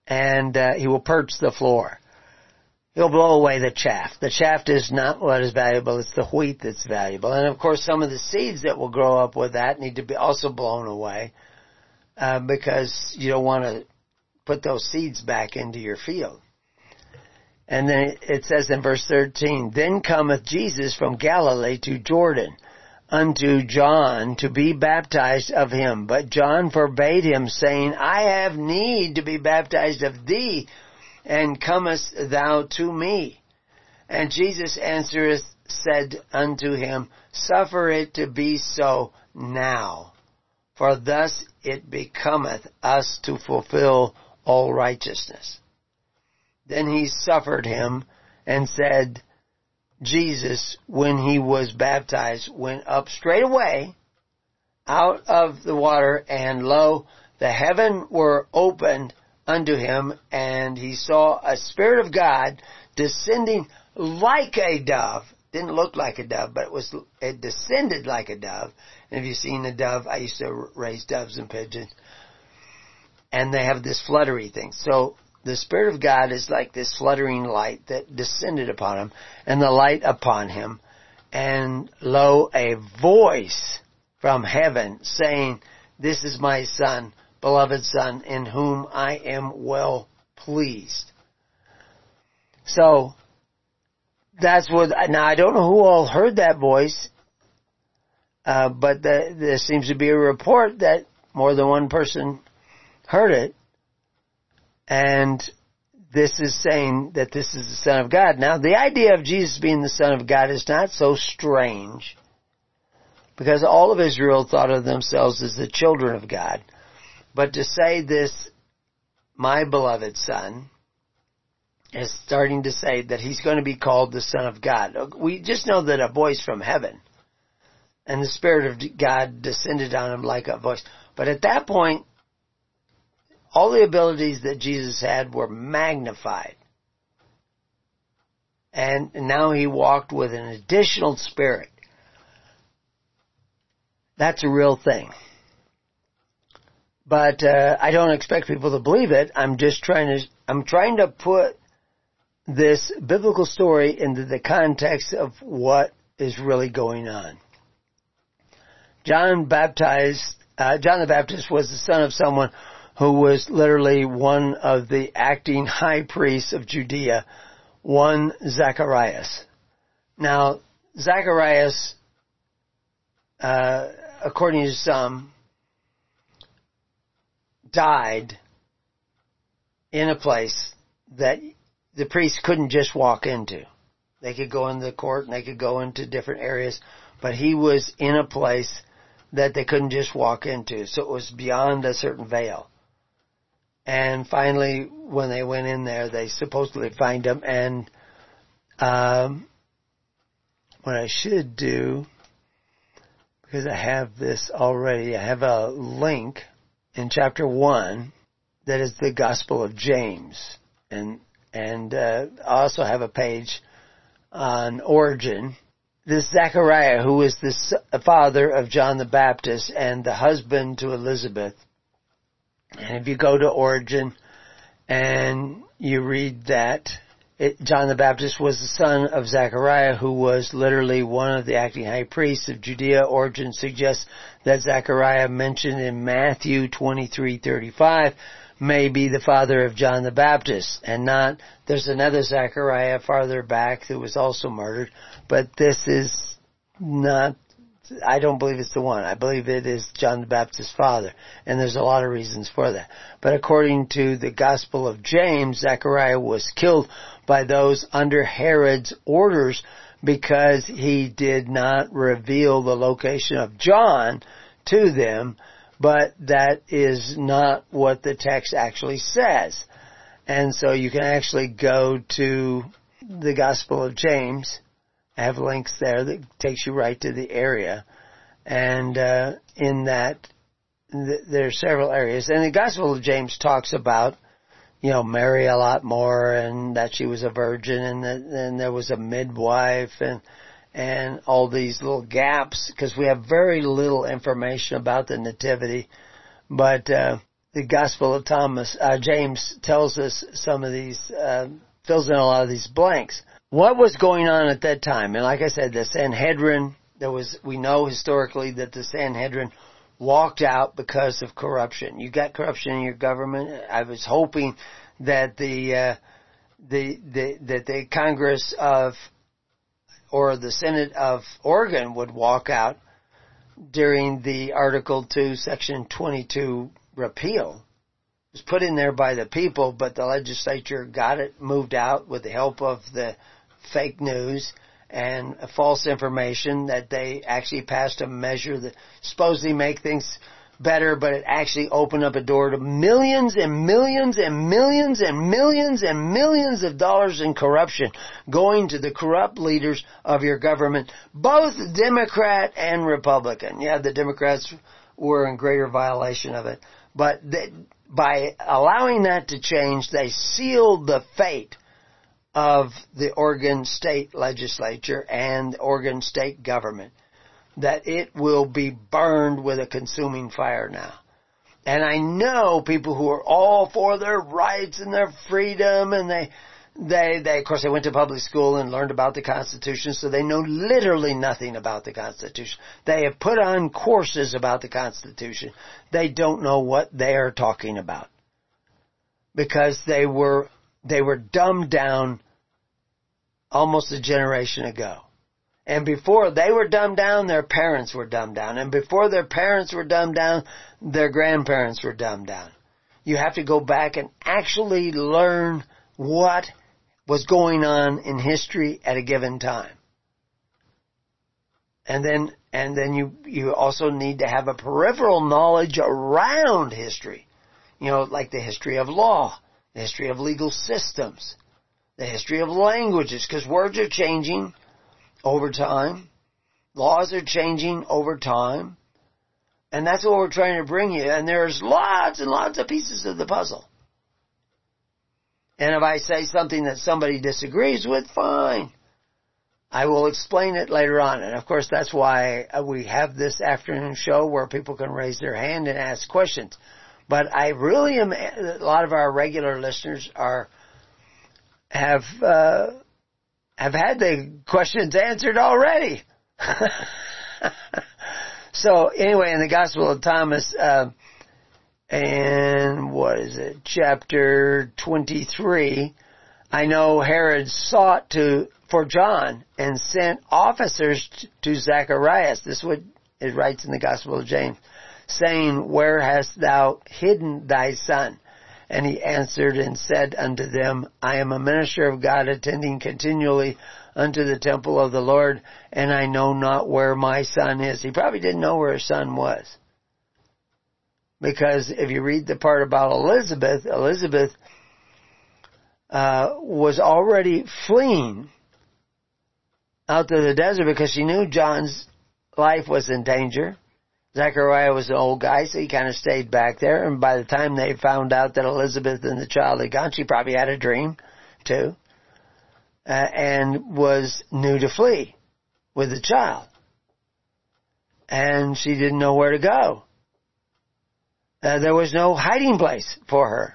and uh, he will purge the floor. He'll blow away the chaff. The chaff is not what is valuable. It's the wheat that's valuable. And, of course, some of the seeds that will grow up with that need to be also blown away uh, because you don't want to put those seeds back into your field. And then it says in verse thirteen, "Then cometh Jesus from Galilee to Jordan unto John to be baptized of him. But John forbade him, saying, I have need to be baptized of thee, and comest thou to me? And Jesus answereth, said unto him, Suffer it to be so now, for thus it becometh us to fulfill all righteousness. Then he suffered him, and said, Jesus, when he was baptized, went up straightway out of the water, and lo, the heaven were opened unto him, and he saw a Spirit of God descending like a dove. Didn't look like a dove, but it was it descended like a dove. And if you've seen a dove, I used to raise doves and pigeons, and they have this fluttery thing. So the Spirit of God is like this fluttering light that descended upon him, and the light upon him. And lo, a voice from heaven saying, This is my Son, beloved Son, in whom I am well pleased." So, that's what, now I don't know who all heard that voice, uh, but the, there seems to be a report that more than one person heard it, and this is saying that this is the Son of God. Now, the idea of Jesus being the Son of God is not so strange, because all of Israel thought of themselves as the children of God. But to say this, my beloved Son, is starting to say that he's going to be called the Son of God. We just know that a voice from heaven, and the Spirit of God descended on him like a voice. But at that point, all the abilities that Jesus had were magnified. And now he walked with an additional spirit. That's a real thing. But uh, I don't expect people to believe it. I'm just trying to I'm trying to put this biblical story into the context of what is really going on. John baptized uh, John the Baptist was the son of someone who was literally one of the acting high priests of Judea, one Zacharias. Now Zacharias, uh, according to some, died in a place that the priests couldn't just walk into. They could go into the court and they could go into different areas, but he was in a place that they couldn't just walk into. So it was beyond a certain veil. And finally, when they went in there, they supposedly find him. And um, what I should do, because I have this already, I have a link in chapter one, that is the Gospel of James. And and uh, I also have a page on Origen. This Zechariah, who is the father of John the Baptist and the husband to Elizabeth. And if you go to Origen and you read that, it, John the Baptist was the son of Zechariah, who was literally one of the acting high priests of Judea. Origen suggests that Zechariah, mentioned in Matthew twenty-three thirty-five, may be the father of John the Baptist, and not, there's another Zechariah farther back who was also murdered, but this is not, I don't believe it's the one. I believe it is John the Baptist's father, and there's a lot of reasons for that. But according to the Gospel of James, Zechariah was killed by those under Herod's orders because he did not reveal the location of John to them, but that is not what the text actually says. And so you can actually go to the Gospel of James I have links there that takes you right to the area. And uh, in that, th- there are several areas. And the Gospel of James talks about, you know, Mary a lot more, and that she was a virgin, and then there was a midwife, and and all these little gaps, because we have very little information about the Nativity. But uh, the Gospel of Thomas, uh, James tells us some of these, uh, fills in a lot of these blanks. What was going on at that time? And like I said, the Sanhedrin, there was, we know historically that the Sanhedrin walked out because of corruption. You got corruption in your government. I was hoping that the, uh, the, the, that the Congress of, or the Senate of Oregon would walk out during the Article two, Section twenty-two repeal. It was put in there by the people, but the legislature got it moved out with the help of the fake news and false information that they actually passed a measure that supposedly make things better, but it actually opened up a door to millions and millions and millions and millions and millions of dollars in corruption going to the corrupt leaders of your government, both Democrat and Republican. Yeah, the Democrats were in greater violation of it. But they, by allowing that to change, they sealed the fate of the Oregon state legislature and the Oregon state government, that it will be burned with a consuming fire now. And I know people who are all for their rights and their freedom, and they, they, they, of course, they went to public school and learned about the Constitution, so they know literally nothing about the Constitution. They have put on courses about the Constitution. They don't know what they are talking about, because they were, they were dumbed down almost a generation ago. And before they were dumbed down, their parents were dumbed down. And before their parents were dumbed down, their grandparents were dumbed down. You have to go back and actually learn what was going on in history at a given time. And then, and then you, you also need to have a peripheral knowledge around history. You know, like the history of law, the history of legal systems, the history of languages, because words are changing over time. Laws are changing over time. And that's what we're trying to bring you. And there's lots and lots of pieces of the puzzle. And if I say something that somebody disagrees with, fine. I will explain it later on. And of course, that's why we have this afternoon show where people can raise their hand and ask questions. But I really am, a lot of our regular listeners are, have, uh, I've had the questions answered already. So anyway, in the Gospel of Thomas, uh, and what is it, chapter twenty-three, I know Herod sought to for John and sent officers t- to Zacharias. This is what it writes in the Gospel of James, saying, "Where hast thou hidden thy son?" And he answered and said unto them, "I am a minister of God, attending continually unto the temple of the Lord, and I know not where my son is." He probably didn't know where his son was. Because if you read the part about Elizabeth, Elizabeth uh, was already fleeing out to the desert because she knew John's life was in danger. Zechariah was an old guy, so he kind of stayed back there. And by the time they found out that Elizabeth and the child had gone, she probably had a dream, too, uh, and was new to flee with the child. And she didn't know where to go. Uh, there was no hiding place for her.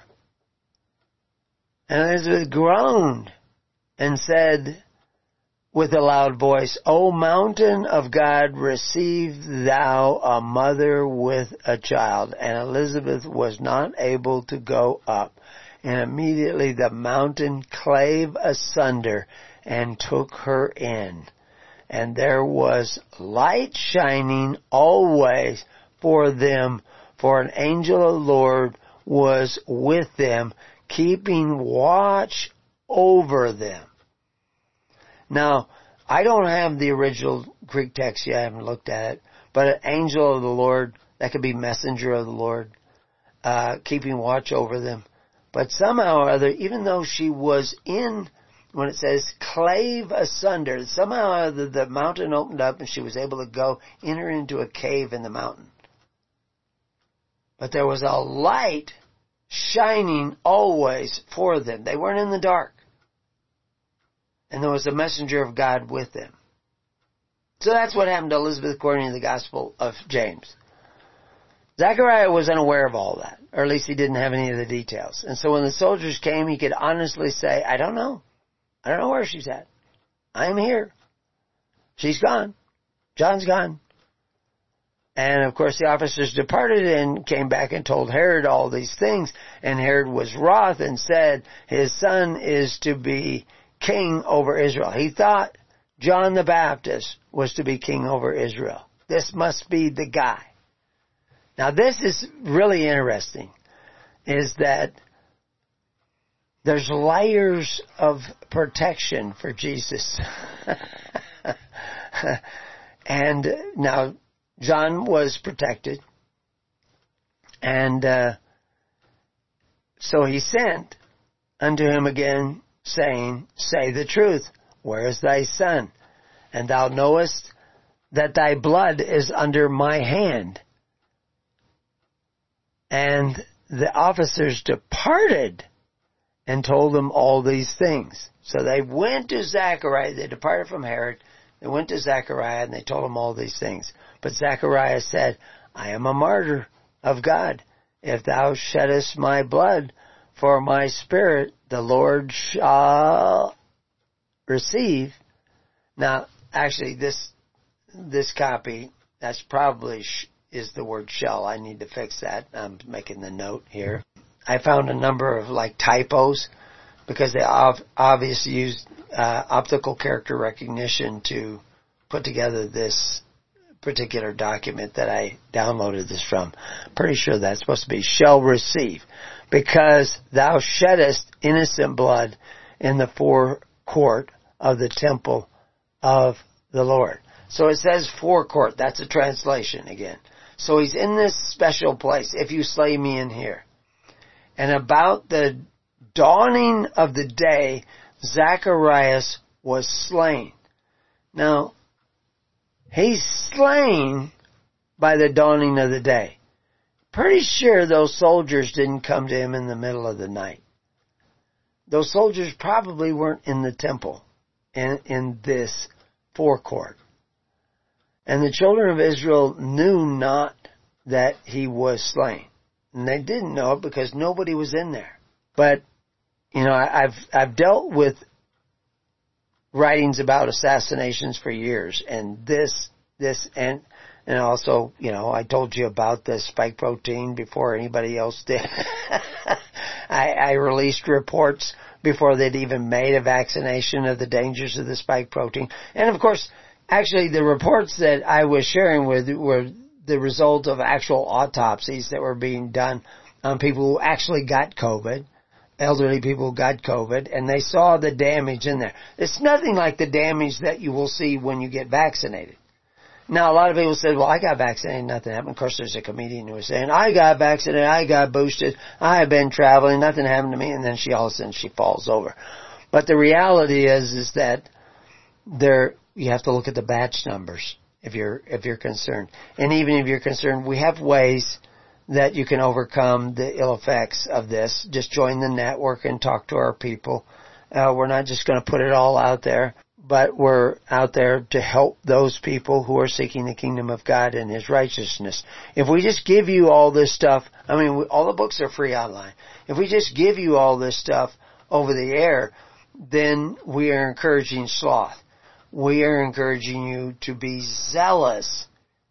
And Elizabeth groaned and said with a loud voice, "O mountain of God, receive thou a mother with a child." And Elizabeth was not able to go up. And immediately the mountain clave asunder and took her in. And there was light shining always for them, for an angel of the Lord was with them, keeping watch over them. Now, I don't have the original Greek text yet. I haven't looked at it. But an angel of the Lord, that could be messenger of the Lord, uh, keeping watch over them. But somehow or other, even though she was in when it says, clave asunder. Somehow the, the mountain opened up and she was able to go enter into a cave in the mountain. But there was a light shining always for them. They weren't in the dark. And there was a messenger of God with them. So that's what happened to Elizabeth according to the Gospel of James. Zechariah was unaware of all that, or at least he didn't have any of the details. And so when the soldiers came, he could honestly say, I don't know. I don't know where she's at. I am here. She's gone. John's gone. And, of course, the officers departed and came back and told Herod all these things. And Herod was wroth and said, his son is to be king over Israel. He thought John the Baptist was to be king over Israel. This must be the guy. Now, this is really interesting, is that there's layers of protection for Jesus. And now, John was protected. And uh, so he sent unto him again, saying, say the truth, where is thy son? And thou knowest that thy blood is under my hand. And the officers departed and told them all these things. So they went to Zechariah. They departed from Herod. They went to Zechariah and they told him all these things. But Zechariah said, I am a martyr of God. If thou sheddest my blood for my spirit, the Lord shall receive. Now, actually, this this copy, that's probably sh- is the word shall. I need to fix that. I'm making the note here. I found a number of, like, typos because they ov- obviously used uh, optical character recognition to put together this particular document that I downloaded this from. Pretty sure that's supposed to be shall receive, because thou sheddest innocent blood in the forecourt of the temple of the Lord. So it says forecourt. That's a translation again. So he's in this special place, if you slay me in here. And about the dawning of the day, Zacharias was slain. Now, he's slain by the dawning of the day. Pretty sure those soldiers didn't come to him in the middle of the night. Those soldiers probably weren't in the temple, in, in this forecourt. And the children of Israel knew not that he was slain. And they didn't know it because nobody was in there. But, you know, I've I've dealt with writings about assassinations for years. And this, this, and and also, you know, I told you about the spike protein before anybody else did. I, I released reports before they'd even made a vaccination of the dangers of the spike protein. And, of course, actually, the reports that I was sharing with were the result of actual autopsies that were being done on people who actually got COVID, elderly people who got COVID, and they saw the damage in there. It's nothing like the damage that you will see when you get vaccinated. Now, a lot of people said, well, I got vaccinated, nothing happened. Of course, there's a comedian who was saying, I got vaccinated, I got boosted, I've been traveling, nothing happened to me, and then she all of a sudden she falls over. But the reality is, is that there... You have to look at the batch numbers if you're if you're concerned. And even if you're concerned, we have ways that you can overcome the ill effects of this. Just join the network and talk to our people. Uh, we're not just going to put it all out there, but we're out there to help those people who are seeking the kingdom of God and His righteousness. If we just give you all this stuff, I mean, we, all the books are free online. If we just give you all this stuff over the air, then we are encouraging sloth. We are encouraging you to be zealous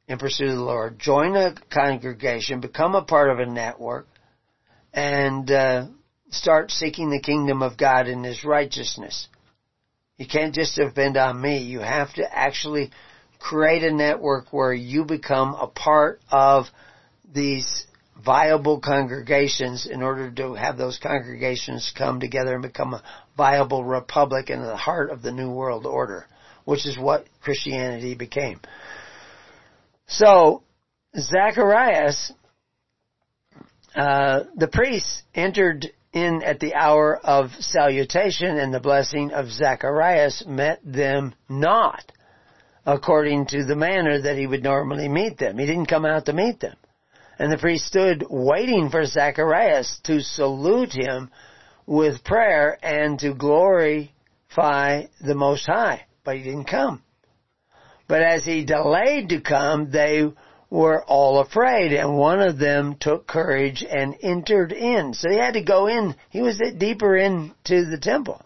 in pursuit of the Lord. Join a congregation, become a part of a network, and uh, start seeking the kingdom of God and His righteousness. You can't just depend on me. You have to actually create a network where you become a part of these viable congregations in order to have those congregations come together and become a viable republic in the heart of the New World Order, which is what Christianity became. So, Zacharias, uh, the priests entered in at the hour of salutation and the blessing of Zacharias met them not, according to the manner that he would normally meet them. He didn't come out to meet them. And the priest stood waiting for Zacharias to salute him with prayer and to glorify the Most High. But he didn't come. But as he delayed to come, they were all afraid, and one of them took courage and entered in. So he had to go in. He was deeper into the temple.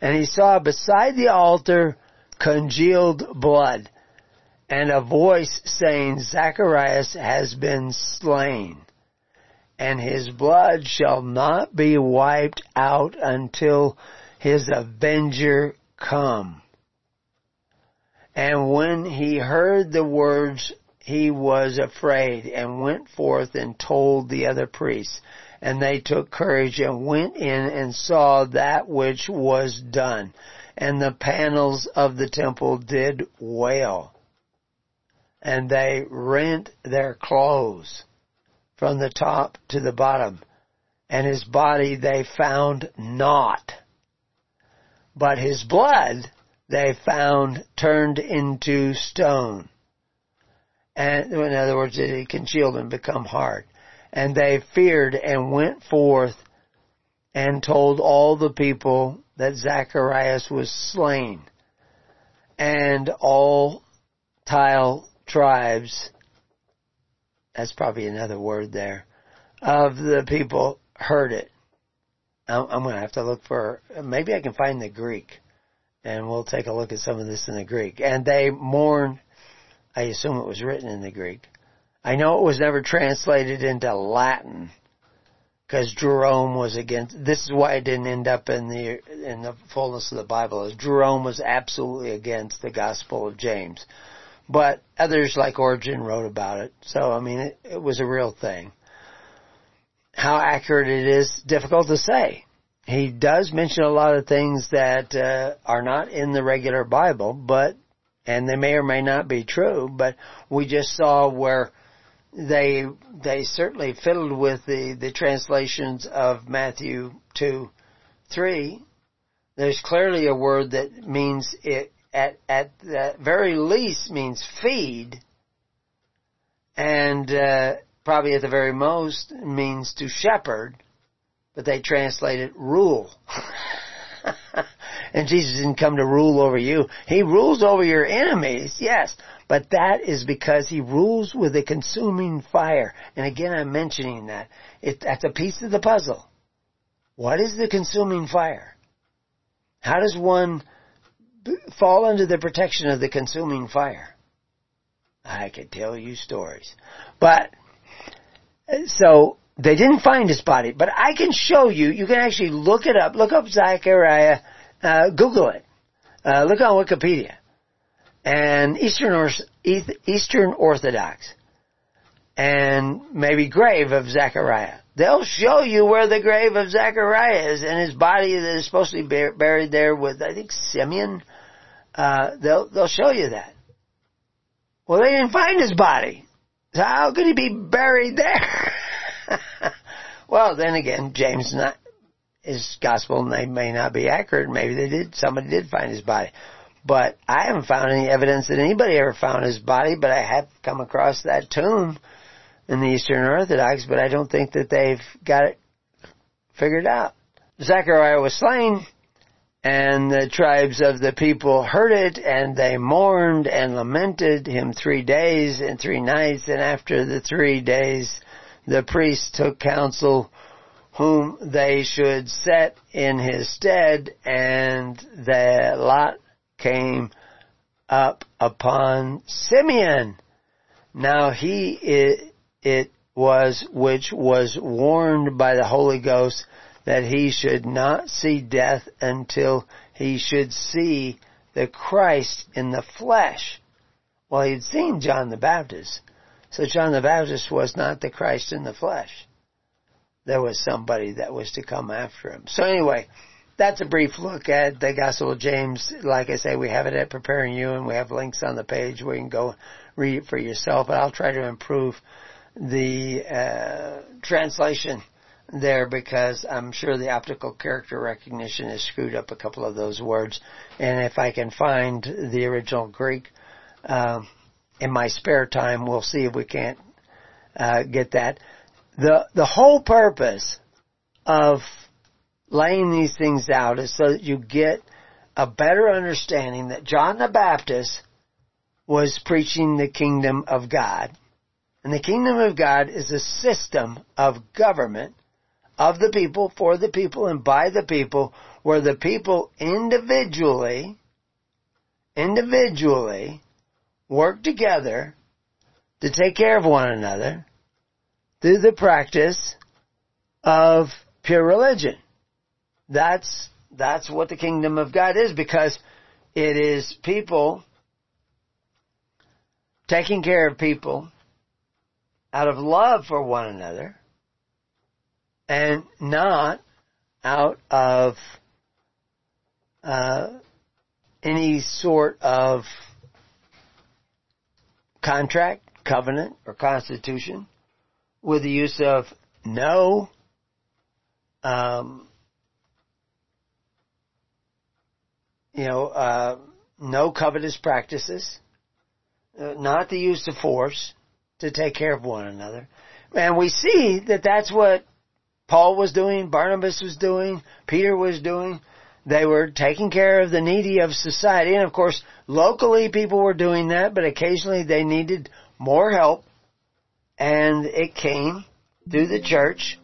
And he saw beside the altar congealed blood, and a voice saying, Zacharias has been slain, and his blood shall not be wiped out until his avenger come. And when he heard the words, he was afraid, and went forth and told the other priests. And they took courage and went in and saw that which was done. And the panels of the temple did wail. And they rent their clothes from the top to the bottom. And his body they found not. But his blood they found turned into stone. And in other words, it congealed and become hard. And they feared and went forth and told all the people that Zacharias was slain, and all tile tribes, that's probably another word there, of the people heard it. I'm, I'm going to have to look for, maybe I can find the Greek, and we'll take a look at some of this in the Greek. And they mourned. I assume it was written in the Greek. I know it was never translated into Latin because Jerome was against. This is why it didn't end up in the in the fullness of the Bible. Is Jerome was absolutely against the Gospel of James, but others like Origen wrote about it. So I mean, it, it was a real thing. How accurate it is, difficult to say. He does mention a lot of things that uh, are not in the regular Bible, but. And they may or may not be true, but we just saw where they they certainly fiddled with the, the translations of Matthew two, three. There's clearly a word that means it at at the very least means feed, and uh, probably at the very most means to shepherd, but they translate it rule. And Jesus didn't come to rule over you. He rules over your enemies, yes. But that is because he rules with a consuming fire. And again, I'm mentioning that. It, that's a piece of the puzzle. What is the consuming fire? How does one b- fall under the protection of the consuming fire? I could tell you stories. But, so, they didn't find his body. But I can show you. You can actually look it up. Look up Zechariah. Uh, Google it. Uh, look on Wikipedia. And Eastern, or- Eastern Orthodox. And maybe grave of Zechariah. They'll show you where the grave of Zechariah is and his body that is supposed to be bur- buried there with, I think, Simeon. Uh, they'll, they'll show you that. Well, they didn't find his body. So how could he be buried there? Well, then again, James not... His gospel and they may not be accurate. Maybe they did. Somebody did find his body. But I haven't found any evidence that anybody ever found his body, but I have come across that tomb in the Eastern Orthodox, but I don't think that they've got it figured out. Zechariah was slain, and the tribes of the people heard it, and they mourned and lamented him three days and three nights, and after the three days the priests took counsel whom they should set in his stead, and the lot came up upon Simeon. Now he it, it was which was warned by the Holy Ghost that he should not see death until he should see the Christ in the flesh. Well, he'd seen John the Baptist, so John the Baptist was not the Christ in the flesh. There was somebody that was to come after him. So anyway, that's a brief look at the Gospel of James. Like I say, we have it at Preparing You, and we have links on the page where you can go read it for yourself. And I'll try to improve the uh, translation there because I'm sure the optical character recognition has screwed up a couple of those words. And if I can find the original Greek uh, in my spare time, we'll see if we can't uh, get that. The the whole purpose of laying these things out is so that you get a better understanding that John the Baptist was preaching the kingdom of God. And the kingdom of God is a system of government of the people, for the people, and by the people, where the people individually, individually work together to take care of one another through the practice of pure religion. That's that's what the kingdom of God is, because it is people taking care of people out of love for one another and not out of uh, any sort of contract, covenant, or constitution, with the use of no um You know, uh, no covetous practices, uh, not the use of force to take care of one another. And we see that that's what Paul was doing, Barnabas was doing, Peter was doing. They were taking care of the needy of society. And, of course, locally people were doing that, but occasionally they needed more help. And it came through the church,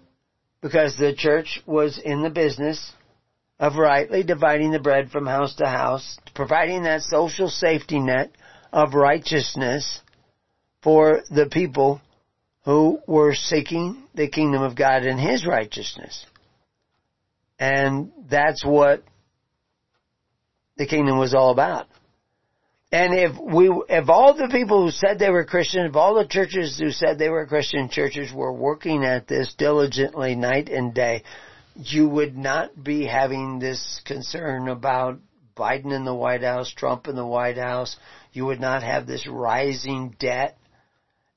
because the church was in the business of rightly dividing the bread from house to house, providing that social safety net of righteousness for the people who were seeking the kingdom of God and His righteousness. And that's what the kingdom was all about. And if we, if all the people who said they were Christian, if all the churches who said they were Christian churches were working at this diligently night and day, you would not be having this concern about Biden in the White House, Trump in the White House. You would not have this rising debt.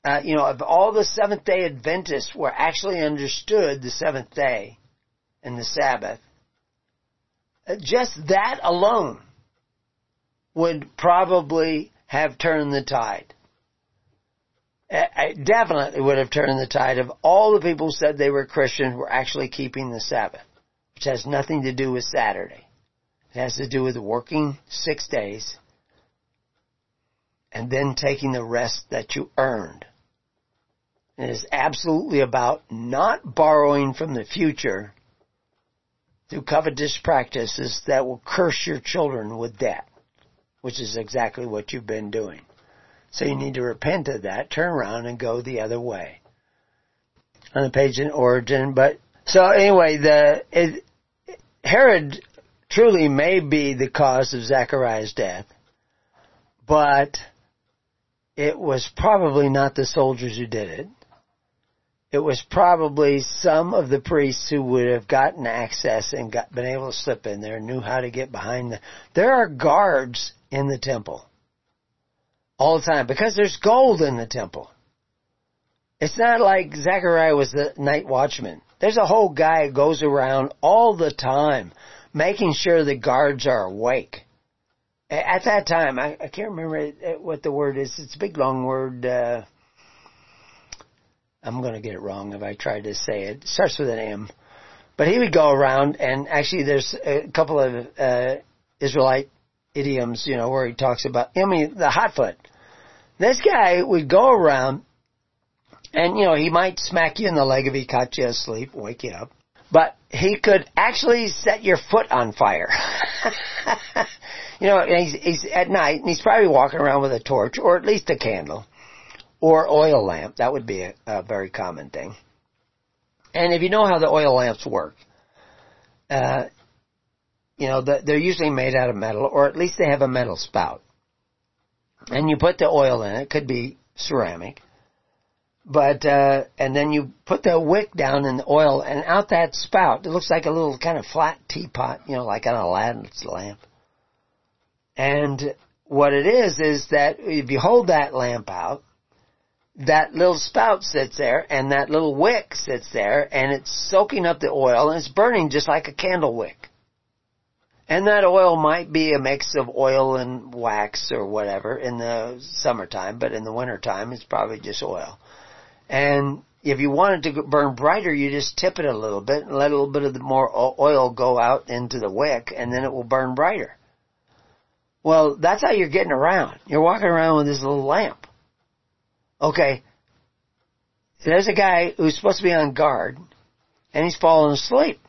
Uh, you know, if all the Seventh-day Adventists were actually understood the seventh day and the Sabbath, just that alone would probably have turned the tide. It definitely would have turned the tide if all the people who said they were Christians were actually keeping the Sabbath, which has nothing to do with Saturday. It has to do with working six days and then taking the rest that you earned. It is absolutely about not borrowing from the future through covetous practices that will curse your children with debt, which is exactly what you've been doing. So you need to repent of that, turn around, and go the other way. On the page in Origen, but so anyway, the it, Herod truly may be the cause of Zechariah's death, but it was probably not the soldiers who did it. It was probably some of the priests who would have gotten access and got, been able to slip in there, knew how to get behind the. There are guards in the temple all the time, because there's gold in the temple. It's not like Zechariah was the night watchman. There's a whole guy who goes around all the time making sure the guards are awake. At that time, I, I can't remember what the word is. It's a big, long word. Uh, I'm going to get it wrong if I try to say it. It starts with an M. But he would go around, and actually there's a couple of uh, Israelite idioms, you know, where he talks about, I mean, the hot foot. This guy would go around and, you know, he might smack you in the leg if he caught you asleep, wake you up. But he could actually set your foot on fire. You know, and he's, he's at night, and he's probably walking around with a torch, or at least a candle, or oil lamp. That would be a, a very common thing. And if you know how the oil lamps work, uh, You know, they're usually made out of metal, or at least they have a metal spout. And you put the oil in it. It could be ceramic. But, uh, and then you put the wick down in the oil, and out that spout, it looks like a little kind of flat teapot, you know, like an Aladdin's lamp. And what it is, is that if you hold that lamp out, that little spout sits there and that little wick sits there and it's soaking up the oil and it's burning just like a candle wick. And that oil might be a mix of oil and wax or whatever in the summertime, but in the wintertime it's probably just oil. And if you want it to burn brighter, you just tip it a little bit and let a little bit of the more oil go out into the wick and then it will burn brighter. Well, that's how you're getting around. You're walking around with this little lamp. Okay, there's a guy who's supposed to be on guard, and he's falling asleep.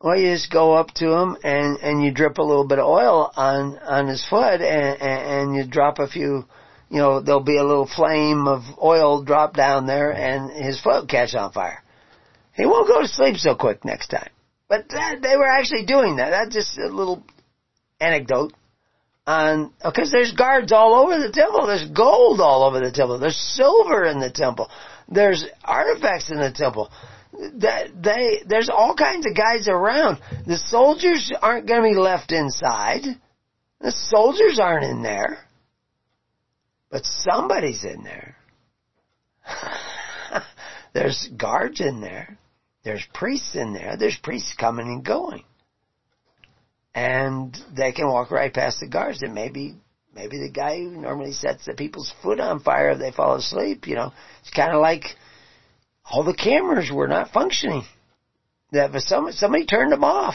Well, you just go up to him, and, and you drip a little bit of oil on, on his foot, and, and you drop a few, you know, there'll be a little flame of oil drop down there, and his foot will catch on fire. He won't go to sleep so quick next time. But that, they were actually doing that. That's just a little anecdote. On, because there's guards all over the temple. There's gold all over the temple. There's silver in the temple. There's artifacts in the temple. That they, there's all kinds of guys around. The soldiers aren't going to be left inside. The soldiers aren't in there. But somebody's in there. There's guards in there. There's priests in there. There's priests coming and going. And they can walk right past the guards. And maybe maybe the guy who normally sets the people's foot on fire if they fall asleep, you know, it's kind of like all the cameras were not functioning. That was some, somebody turned them off.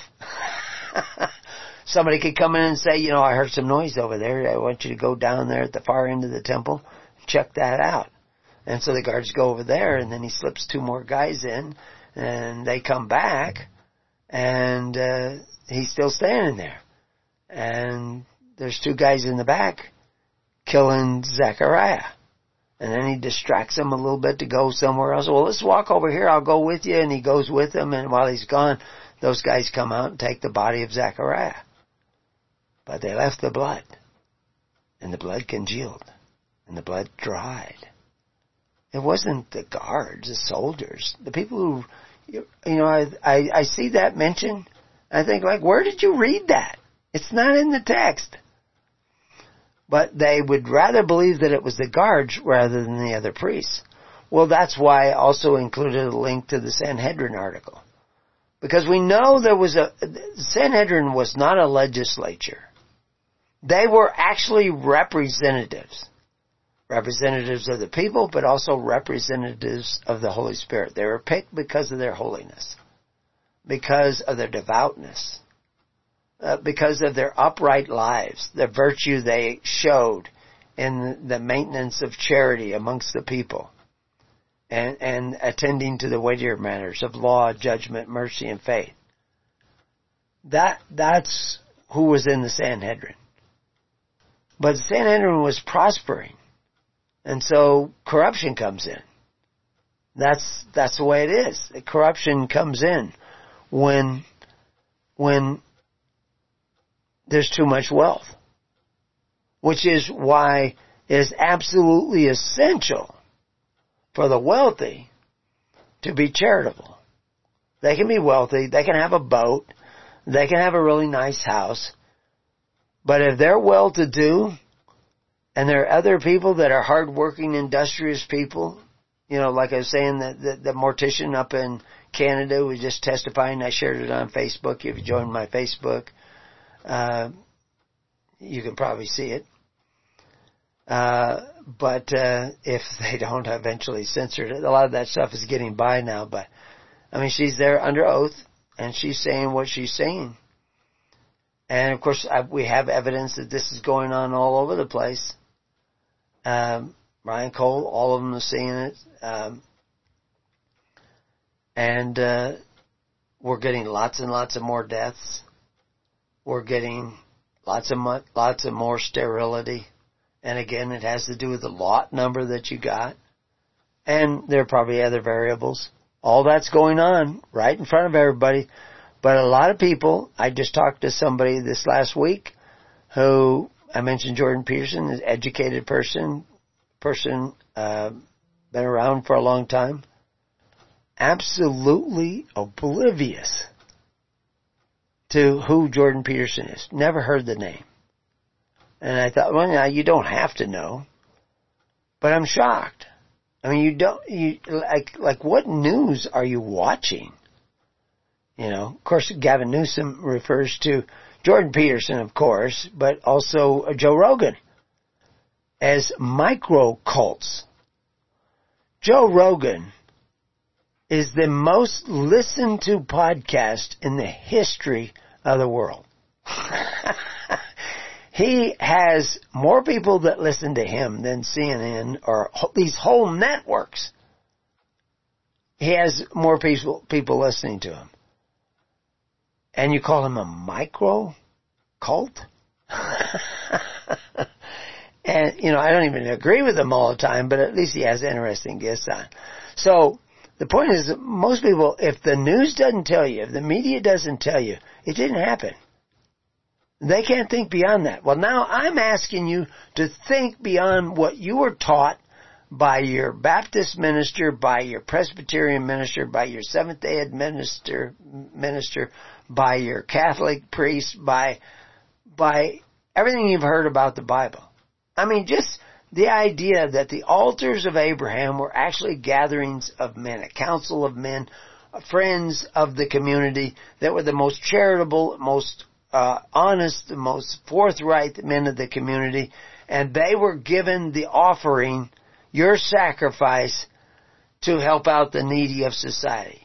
Somebody could come in and say, you know, I heard some noise over there. I want you to go down there at the far end of the temple and check that out. And so the guards go over there, and then he slips two more guys in, and they come back, and uh he's still standing there. And there's two guys in the back killing Zechariah. And then he distracts them a little bit to go somewhere else. Well, let's walk over here. I'll go with you. And he goes with them. And while he's gone, those guys come out and take the body of Zechariah. But they left the blood. And the blood congealed. And the blood dried. It wasn't the guards, the soldiers. The people who, you know, I, I, I see that mentioned. I think, like, where did you read that? It's not in the text. But they would rather believe that it was the guards rather than the other priests. Well, that's why I also included a link to the Sanhedrin article. Because we know there was a... Sanhedrin was not a legislature. They were actually representatives. Representatives of the people, but also representatives of the Holy Spirit. They were picked because of their holiness. Because of their devoutness, uh, because of their upright lives, the virtue they showed in the maintenance of charity amongst the people, and, and attending to the weightier matters of law, judgment, mercy, and faith. That, that's who was in the Sanhedrin. But the Sanhedrin was prospering, and so corruption comes in. That's, that's the way it is. Corruption comes in. When, when there's too much wealth, which is why it is absolutely essential for the wealthy to be charitable. They can be wealthy, they can have a boat, they can have a really nice house, but if they're well-to-do and there are other people that are hard-working, industrious people, you know, like I was saying, the, the, the mortician up in Canada was just testifying. I shared it on Facebook. If you join my Facebook, uh, you can probably see it. Uh, but uh, if they don't, I eventually censored it. A lot of that stuff is getting by now. But, I mean, she's there under oath, and she's saying what she's saying. And, of course, I, we have evidence that this is going on all over the place. Um, Ryan Cole, all of them are seeing it. Um And uh we're getting lots and lots of more deaths. We're getting lots of mu- lots of more sterility. And again, it has to do with the lot number that you got. And there are probably other variables. All that's going on right in front of everybody. But a lot of people, I just talked to somebody this last week who, I mentioned Jordan Peterson, an educated person, person uh been around for a long time. Absolutely oblivious to who Jordan Peterson is. Never heard the name. And I thought, well, now you don't have to know. But I'm shocked. I mean, you don't, you, like, like what news are you watching? You know, of course, Gavin Newsom refers to Jordan Peterson, of course, but also Joe Rogan as micro cults. Joe Rogan is the most listened to podcast in the history of the world. He has more people that listen to him than C N N or these whole networks. He has more people, people listening to him. And you call him a micro cult? And, you know, I don't even agree with him all the time, but at least he has interesting guests on. So the point is that most people, if the news doesn't tell you, if the media doesn't tell you, it didn't happen. They can't think beyond that. Well, now I'm asking you to think beyond what you were taught by your Baptist minister, by your Presbyterian minister, by your Seventh-day Adventist minister, by your Catholic priest, by by everything you've heard about the Bible. I mean, just the idea that the altars of Abraham were actually gatherings of men, a council of men, friends of the community that were the most charitable, most Uh, honest, the most forthright men of the community, and they were given the offering, your sacrifice, to help out the needy of society.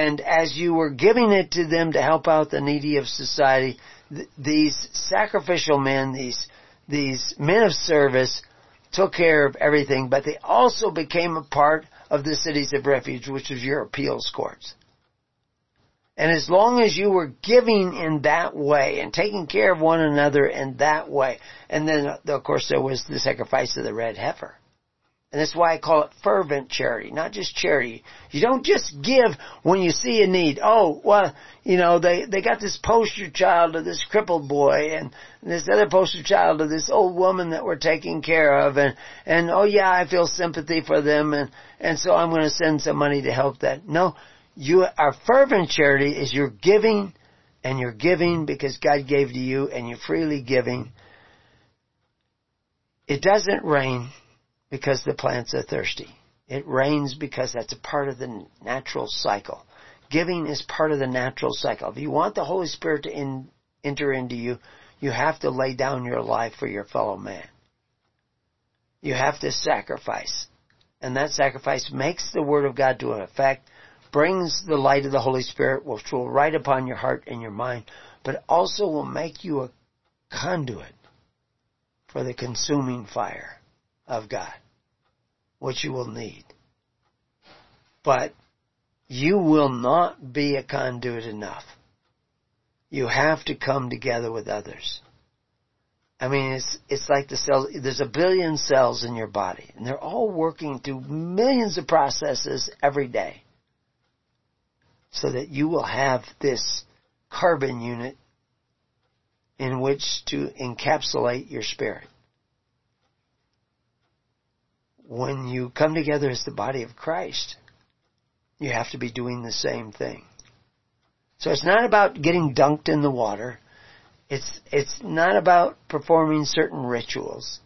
And as you were giving it to them to help out the needy of society, th- these sacrificial men, these these men of service, took care of everything, but they also became a part of the cities of refuge, which was your appeals courts. And as long as you were giving in that way and taking care of one another in that way, and then, of course, there was the sacrifice of the red heifer. And that's why I call it fervent charity, not just charity. You don't just give when you see a need. Oh, well, you know, they, they got this poster child of this crippled boy and this other poster child of this old woman that we're taking care of. And, and oh, yeah, I feel sympathy for them. And, and so I'm going to send some money to help that. No. You, our fervent charity is you're giving, and you're giving because God gave to you, and you're freely giving. It doesn't rain because the plants are thirsty. It rains because that's a part of the natural cycle. Giving is part of the natural cycle. If you want the Holy Spirit to in, enter into you, you have to lay down your life for your fellow man. You have to sacrifice. And that sacrifice makes the Word of God to an effect, brings the light of the Holy Spirit, which will write upon your heart and your mind, but also will make you a conduit for the consuming fire of God, which you will need. But you will not be a conduit enough. You have to come together with others. I mean, it's it's like the cells. There's a billion cells in your body, and they're all working through millions of processes every day, so that you will have this carbon unit in which to encapsulate your spirit. When you come together as the body of Christ, you have to be doing the same thing. So it's not about getting dunked in the water. It's it's not about performing certain rituals.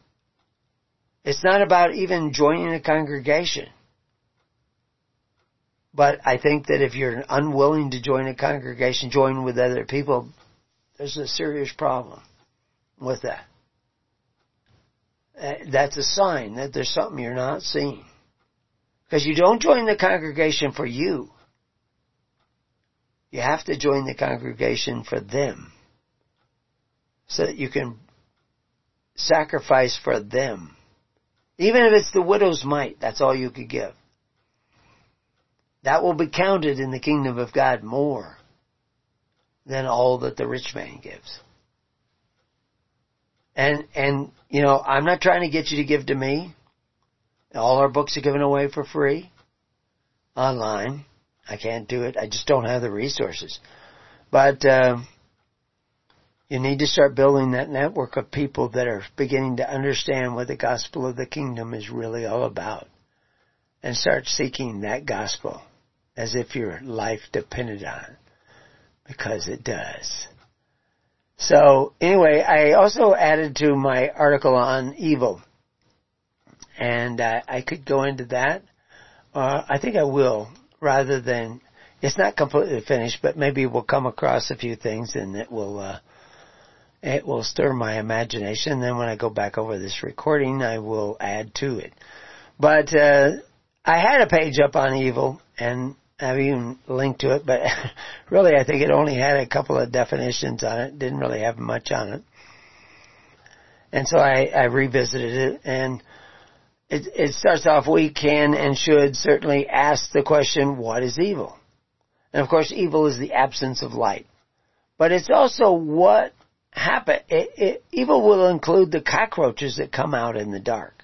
It's not about even joining a congregation. But I think that if you're unwilling to join a congregation, join with other people, there's a serious problem with that. That's a sign that there's something you're not seeing. Because you don't join the congregation for you. You have to join the congregation for them, so that you can sacrifice for them. Even if it's the widow's mite, that's all you could give. That will be counted in the kingdom of God more than all that the rich man gives. And, and you know, I'm not trying to get you to give to me. All our books are given away for free online. I can't do it. I just don't have the resources. But um, you need to start building that network of people that are beginning to understand what the gospel of the kingdom is really all about, and start seeking that gospel as if your life depended on it, because it does. So anyway, I also added to my article on evil and uh, I could go into that. Uh, I think I will, rather than, it's not completely finished, but maybe we'll come across a few things and it will, uh, it will stir my imagination. And then when I go back over this recording, I will add to it. But, uh, I had a page up on evil and I've even linked to it, but really I think it only had a couple of definitions on it. Didn't really have much on it. And so I, I revisited it, and it, it starts off, we can and should certainly ask the question, what is evil? And of course, evil is the absence of light. But it's also what happened. It, it, evil will include the cockroaches that come out in the dark.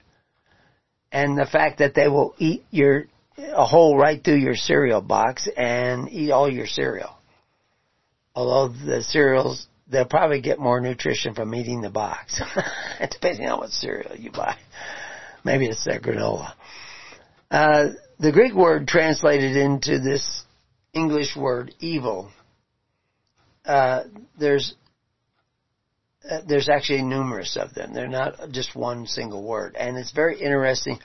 And the fact that they will eat your, a hole right through your cereal box and eat all your cereal. Although the cereals, they'll probably get more nutrition from eating the box. Depending on what cereal you buy. Maybe it's their granola. Uh, the Greek word translated into this English word evil, uh, there's uh, there's actually numerous of them. They're not just one single word. And it's very interesting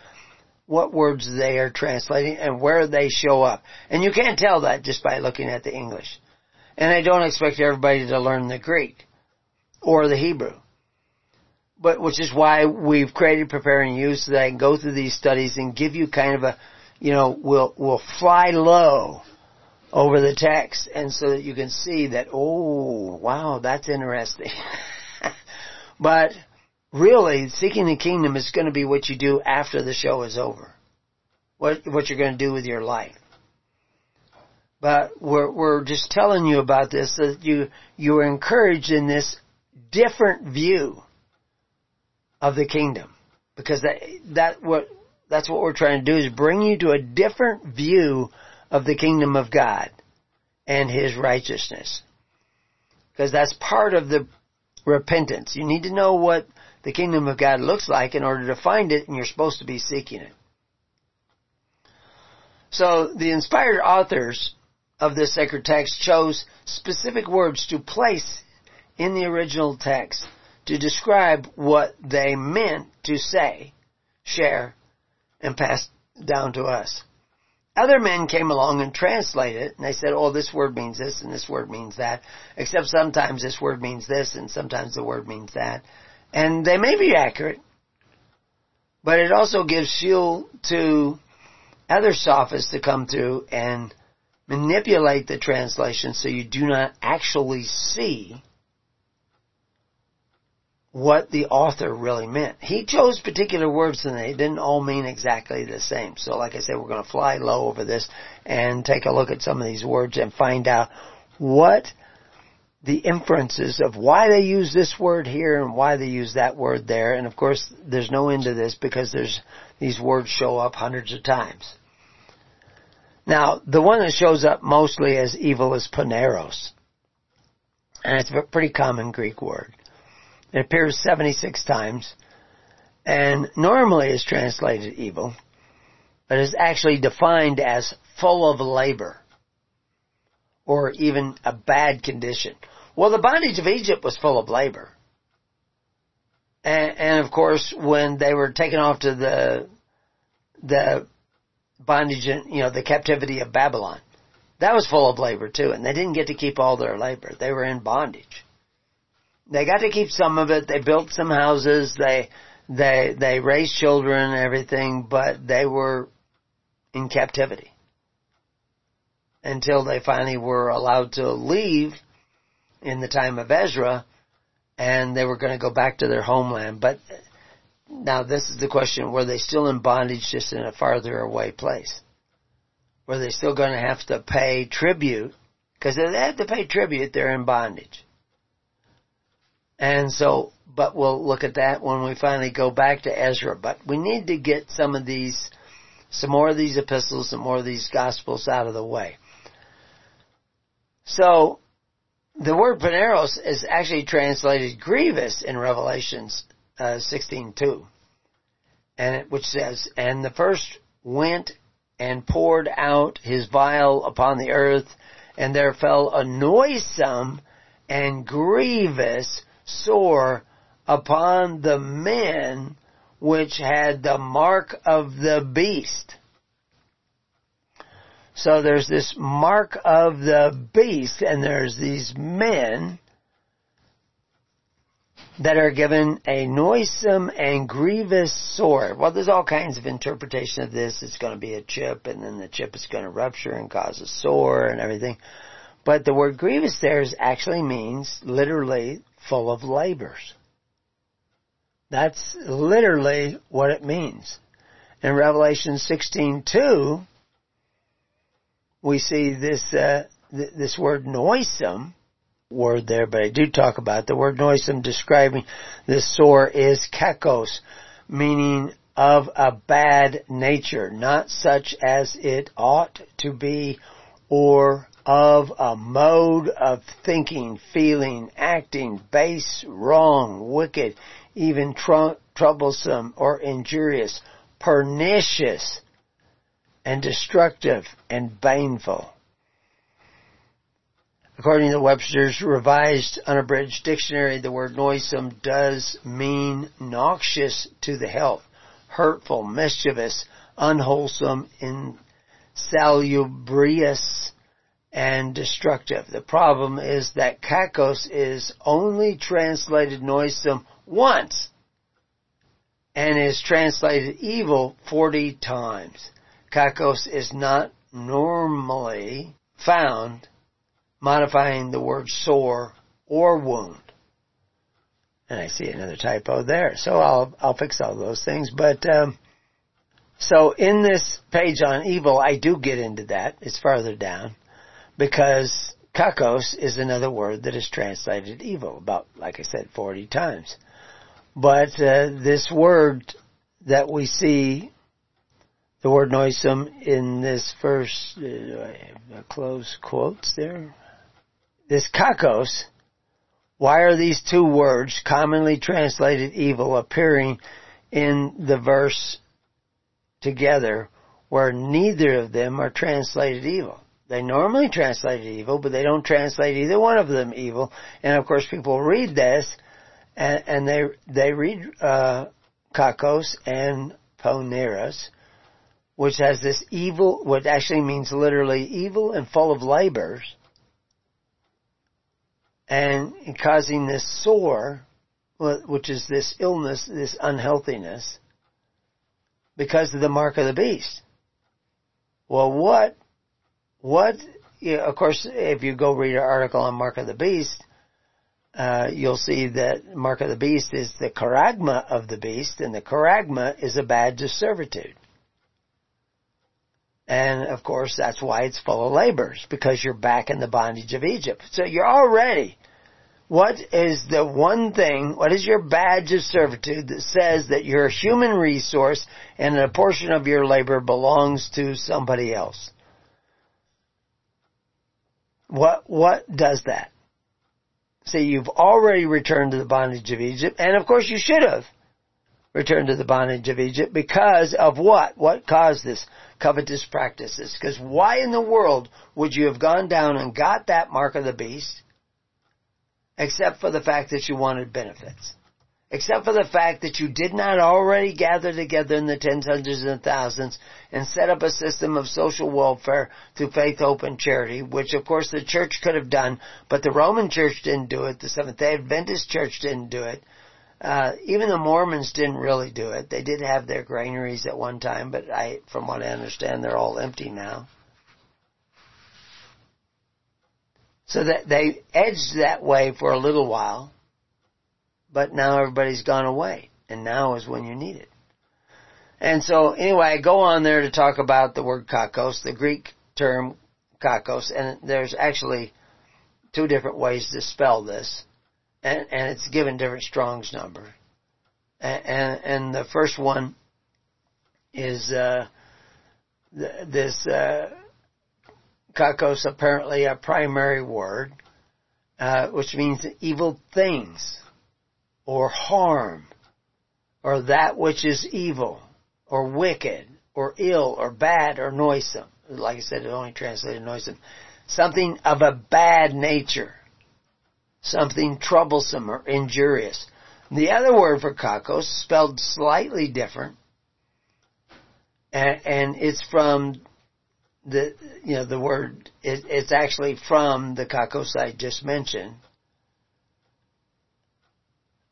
what words they are translating and where they show up. And you can't tell that just by looking at the English. And I don't expect everybody to learn the Greek or the Hebrew. But which is why we've created Prepare and Use, so that I can go through these studies and give you kind of a, you know, we'll, we'll fly low over the text, and so that you can see that, oh, wow, that's interesting. But really, seeking the kingdom is going to be what you do after the show is over. What, what you're going to do with your life. But we're, we're just telling you about this so that you, you are encouraged in this different view of the kingdom. Because that, that what, that's what we're trying to do, is bring you to a different view of the kingdom of God and His righteousness. Because that's part of the repentance. You need to know what the kingdom of God looks like in order to find it, and you're supposed to be seeking it. So the inspired authors of this sacred text chose specific words to place in the original text to describe what they meant to say, share, and pass down to us. Other men came along and translated it, and they said, oh, this word means this, and this word means that, except sometimes this word means this, and sometimes the word means that. And they may be accurate, but it also gives fuel to other sophists to come through and manipulate the translation so you do not actually see what the author really meant. He chose particular words, and they didn't all mean exactly the same. So like I said, we're going to fly low over this and take a look at some of these words and find out what the inferences of why they use this word here and why they use that word there. And of course, there's no end to this, because there's these words show up hundreds of times. Now, the one that shows up mostly as evil is paneros. And it's a pretty common Greek word. It appears seventy-six times, and normally is translated evil, but is actually defined as full of labor, or even a bad condition. Well, the bondage of Egypt was full of labor. And, and of course, when they were taken off to the the bondage, you know, the captivity of Babylon, that was full of labor too, and they didn't get to keep all their labor. They were in bondage. They got to keep some of it. They built some houses. They, they, they raised children and everything, but they were in captivity until they finally were allowed to leave in the time of Ezra, and they were going to go back to their homeland. But now this is the question, were they still in bondage, just in a farther away place? Were they still going to have to pay tribute? Because if they had to pay tribute, they're in bondage. And so, but we'll look at that when we finally go back to Ezra. But we need to get some of these, some more of these epistles, and more of these gospels out of the way. So, the word paneros is actually translated grievous in Revelations uh, sixteen two, and it, which says, and the first went and poured out his vial upon the earth, and there fell a noisome and grievous sore upon the men which had the mark of the beast. So there's this mark of the beast, and there's these men that are given a noisome and grievous sword. Well, there's all kinds of interpretation of this. It's going to be a chip, and then the chip is going to rupture and cause a sore and everything. But the word grievous there is actually means literally full of labors. That's literally what it means. In Revelation sixteen two, we see this uh, th- this word noisome word there, but I do talk about it. The word noisome describing this sore is kekos, meaning of a bad nature, not such as it ought to be, or of a mode of thinking, feeling, acting, base, wrong, wicked, even tr- troublesome or injurious, pernicious and destructive and baneful. According to Webster's Revised Unabridged Dictionary, the word noisome does mean noxious to the health, hurtful, mischievous, unwholesome, insalubrious, and destructive. The problem is that kakos is only translated noisome once and is translated evil forty times. Kakos is not normally found modifying the word sore or wound. And I see another typo there, so I'll I'll fix all those things. But um, so in this page on evil, I do get into that. It's farther down. Because kakos is another word that is translated evil about, like I said, forty times. But uh, this word that we see, the word noisome in this first, uh, close quotes there. This kakos, why are these two words, commonly translated evil, appearing in the verse together where neither of them are translated evil? They normally translate it evil, but they don't translate either one of them evil. And, of course, people read this, and, and they they read uh, kakos and poneros, which has this evil, what actually means literally evil and full of labors, and causing this sore, which is this illness, this unhealthiness, because of the mark of the beast. Well, what? What, you know, of course, if you go read our article on Mark of the Beast, uh, you'll see that Mark of the Beast is the charagma of the beast, and the charagma is a badge of servitude. And, of course, that's why it's full of labors, because you're back in the bondage of Egypt. So you're already, what is the one thing, what is your badge of servitude that says that you're a human resource and a portion of your labor belongs to somebody else? What what does that? See, you've already returned to the bondage of Egypt, and of course you should have returned to the bondage of Egypt because of what? What caused this? Covetous practices. Because why in the world would you have gone down and got that mark of the beast except for the fact that you wanted benefits? Except for the fact that you did not already gather together in the tens, hundreds, and thousands and set up a system of social welfare through faith, hope, and charity, which, of course, the church could have done, but the Roman church didn't do it. The Seventh-day Adventist church didn't do it. Uh, even the Mormons didn't really do it. They did have their granaries at one time, but I, from what I understand, they're all empty now. So that they edged that way for a little while. But now everybody's gone away, and now is when you need it. And so, anyway, I go on there to talk about the word kakos, the Greek term kakos, and there's actually two different ways to spell this, and, and it's given different Strong's number. And, and, and the first one is uh, th- this uh, kakos, apparently a primary word, uh, which means evil things, or harm, or that which is evil, or wicked, or ill, or bad, or noisome. Like I said, it only translated noisome. Something of a bad nature. Something troublesome or injurious. The other word for kakos, spelled slightly different, and, and it's from the, you know, the word, it, it's actually from the kakos I just mentioned.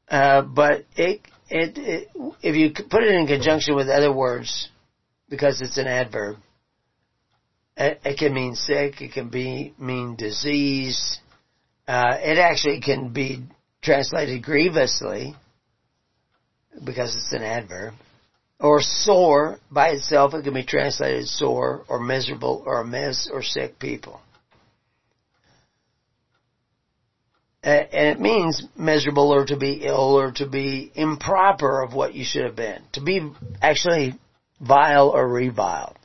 Uh, but it, it, it, if you put it in conjunction with other words, because it's an adverb, it, it can mean sick, it can be mean disease, uh, it actually can be translated grievously, because it's an adverb, or sore. By itself, it can be translated sore, or miserable, or amiss, or sick people. And it means miserable, or to be ill, or to be improper of what you should have been. To be actually vile or reviled.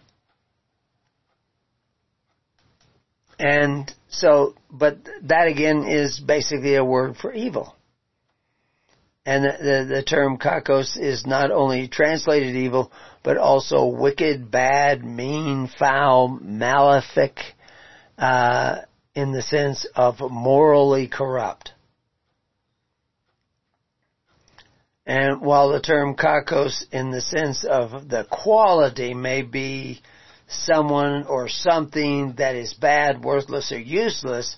And so, but that again is basically a word for evil. And the, the, the term kakos is not only translated evil, but also wicked, bad, mean, foul, malefic, uh, in the sense of morally corrupt. And while the term kakos in the sense of the quality may be someone or something that is bad, worthless, or useless,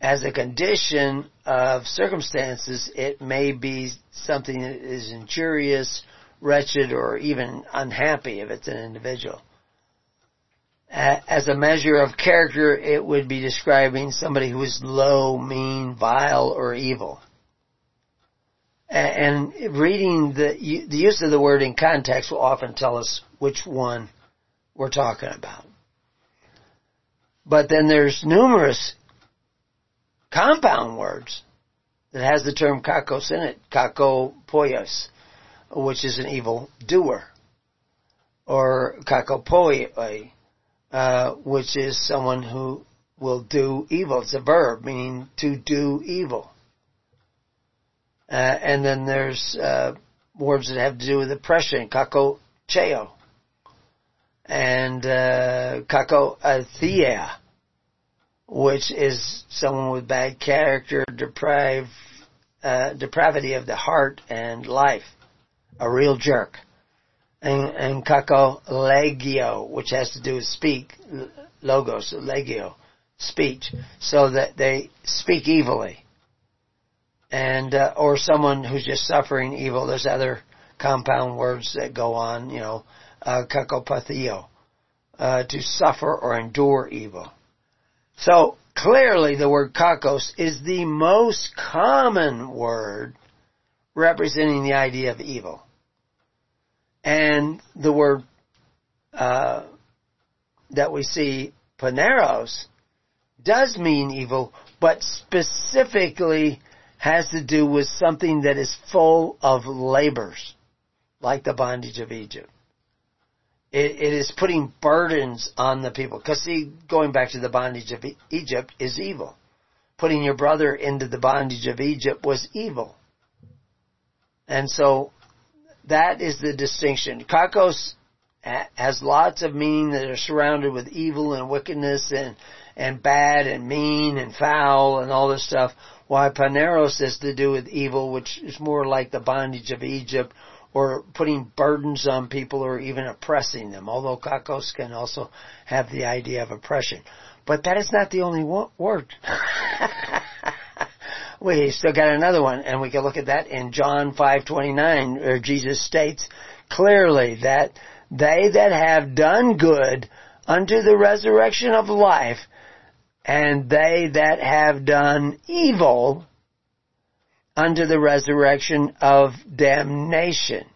as a condition of circumstances, it may be something that is injurious, wretched, or even unhappy if it's an individual. As a measure of character, it would be describing somebody who is low, mean, vile, or evil. And reading the, the use of the word in context will often tell us which one we're talking about. But then there's numerous compound words that has the term kakos in it. Kakopoios, which is an evil doer. Or kakopoi, uh, which is someone who will do evil. It's a verb meaning to do evil. Uh, and then there's uh, words that have to do with oppression. Kakocheo. And uh, kakoathea, which is someone with bad character, deprived, uh, depravity of the heart and life, a real jerk. And, and kakolegio, which has to do with speak, logos, legio, speech, so that they speak evilly. And uh, or someone who's just suffering evil. There's other compound words that go on, you know. Uh, kakopathio, uh, to suffer or endure evil. So clearly the word kakos is the most common word representing the idea of evil. And the word uh, that we see, paneros, does mean evil, but specifically has to do with something that is full of labors, like the bondage of Egypt. It, it is putting burdens on the people. Because, see, going back to the bondage of e- Egypt is evil. Putting your brother into the bondage of Egypt was evil. And so that is the distinction. Kakos has lots of meaning that are surrounded with evil and wickedness and, and bad and mean and foul and all this stuff. While paneros has to do with evil, which is more like the bondage of Egypt, or putting burdens on people, or even oppressing them. Although kakos can also have the idea of oppression. But that is not the only wo- word. We still got another one, and we can look at that in John five twenty-nine, where Jesus states clearly that they that have done good unto the resurrection of life, and they that have done evil unto the resurrection of damnation.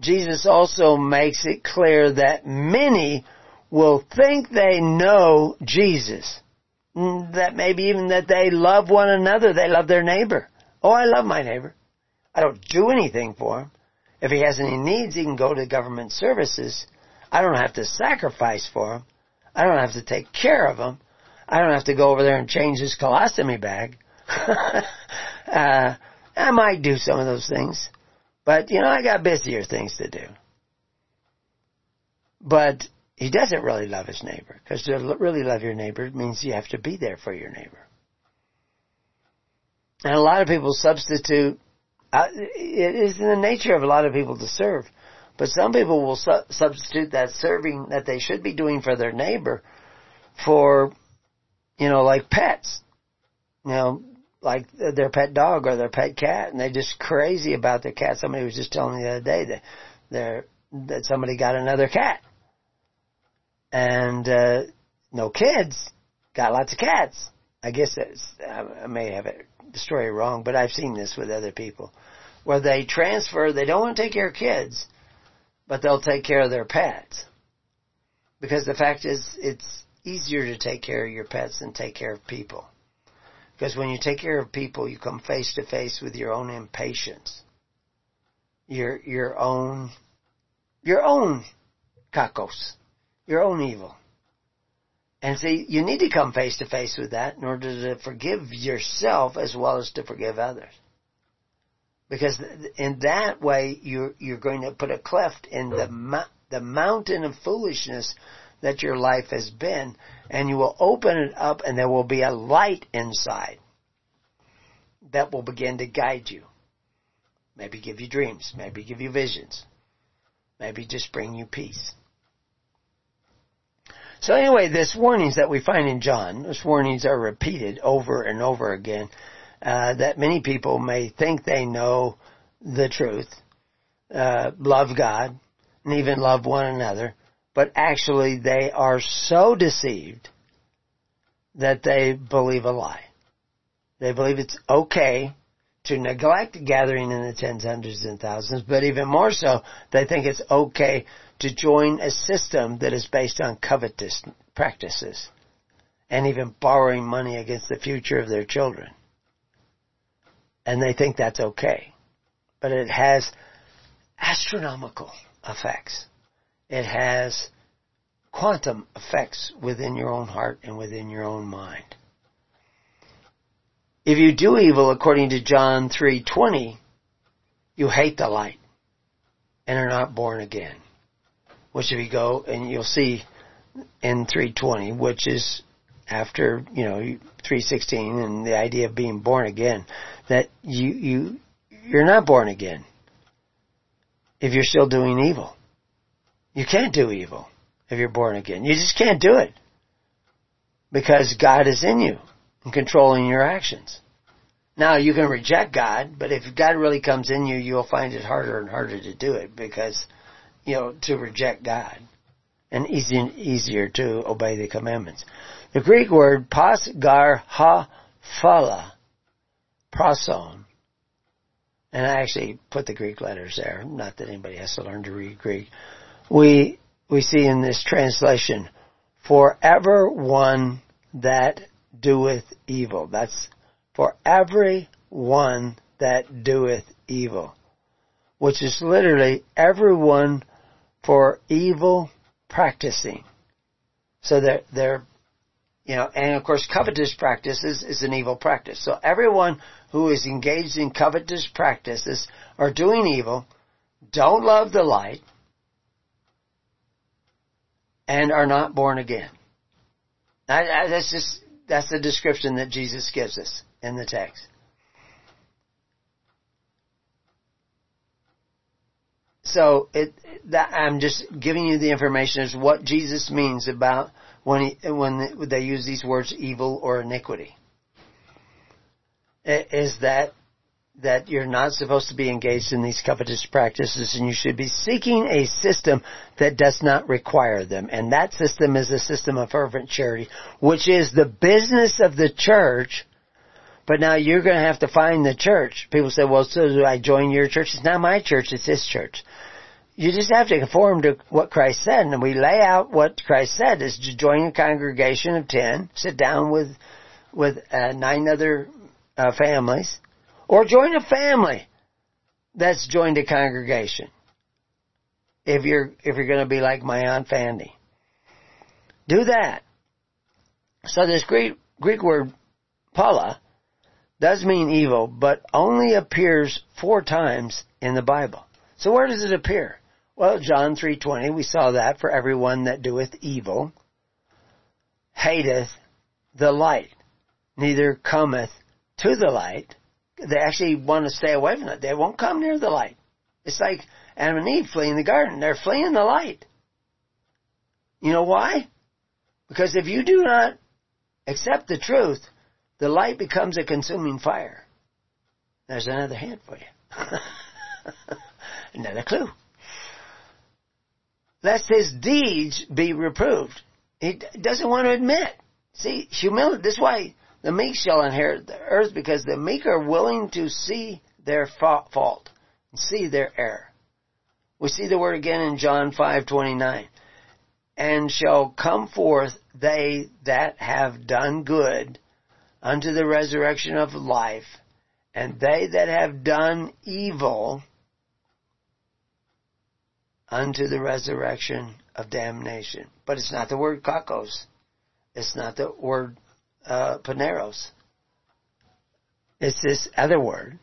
Jesus also makes it clear that many will think they know Jesus. That maybe even that they love one another. They love their neighbor. Oh, I love my neighbor. I don't do anything for him. If he has any needs, he can go to government services. I don't have to sacrifice for him. I don't have to take care of him. I don't have to go over there and change his colostomy bag. Uh, I might do some of those things, but, you know, I got busier things to do. But he doesn't really love his neighbor, because to really love your neighbor means you have to be there for your neighbor. And a lot of people substitute I, it is in the nature of a lot of people to serve. But some people will su- substitute that serving that they should be doing for their neighbor for, you know, like pets. You know, like their pet dog or their pet cat, and they're just crazy about their cat. Somebody was just telling me the other day that they're, that somebody got another cat. And uh, no kids, got lots of cats. I guess that's, I may have it, the story wrong, but I've seen this with other people. Where they transfer, they don't want to take care of kids, but they'll take care of their pets. Because the fact is, it's easier to take care of your pets than take care of people. Because when you take care of people, you come face to face with your own impatience, your your own, your own kakos, your own evil. And see, you need to come face to face with that in order to forgive yourself as well as to forgive others. Because in that way, you're you're going to put a cleft in the the mountain of foolishness that your life has been, and you will open it up, and there will be a light inside that will begin to guide you. Maybe give you dreams, maybe give you visions, maybe just bring you peace. So anyway, this warnings that we find in John, those warnings are repeated over and over again, uh, that many people may think they know the truth, uh, love God, and even love one another, but actually they are so deceived that they believe a lie. They believe it's okay to neglect gathering in the tens, hundreds, and thousands, but even more so, they think it's okay to join a system that is based on covetous practices and even borrowing money against the future of their children. And they think that's okay. But it has astronomical effects. It has quantum effects within your own heart and within your own mind. If you do evil, according to John three twenty, you hate the light and are not born again. Which if you go, and you'll see in three twenty, which is after, you know, three sixteen and the idea of being born again, that you, you, you're not born again if you're still doing evil. You can't do evil if you're born again. You just can't do it because God is in you and controlling your actions. Now, you can reject God, but if God really comes in you, you'll find it harder and harder to do it because, you know, to reject God and easy, easier to obey the commandments. The Greek word pasgar haphala, proson, and I actually put the Greek letters there, not that anybody has to learn to read Greek, We we see in this translation, forever one that doeth evil. That's for every one that doeth evil, which is literally everyone for evil practicing. So they're, they're, you know, and of course covetous practices is an evil practice. So everyone who is engaged in covetous practices or doing evil, don't love the light, and are not born again. I, I, that's just, that's the description that Jesus gives us in the text. So it, that, I'm just giving you the information as what Jesus means about when he, when they use these words evil or iniquity. It is that that you're not supposed to be engaged in these covetous practices, and you should be seeking a system that does not require them. And that system is the system of fervent charity, which is the business of the church. But now you're going to have to find the church. People say, well, so do I join your church? It's not my church, it's his church. You just have to conform to what Christ said. And we lay out what Christ said is to join a congregation of ten, sit down with with uh, nine other uh, families, or join a family that's joined a congregation. If you're if you're going to be like my Aunt Fanny, do that. So this Greek Greek word pala does mean evil, but only appears four times in the Bible. So where does it appear? Well, John three twenty, we saw that for everyone that doeth evil hateth the light, neither cometh to the light, they actually want to stay away from it. They won't come near the light. It's like Adam and Eve fleeing the garden. They're fleeing the light. You know why? Because if you do not accept the truth, the light becomes a consuming fire. There's another hint for you. Another clue. Lest his deeds be reproved. He doesn't want to admit. See, humility. This is why the meek shall inherit the earth, because the meek are willing to see their fault and see their error. We see the word again in John five twenty-nine. And shall come forth they that have done good unto the resurrection of life, and they that have done evil unto the resurrection of damnation. But it's not the word kakos. It's not the word uh, paneros. It's this other word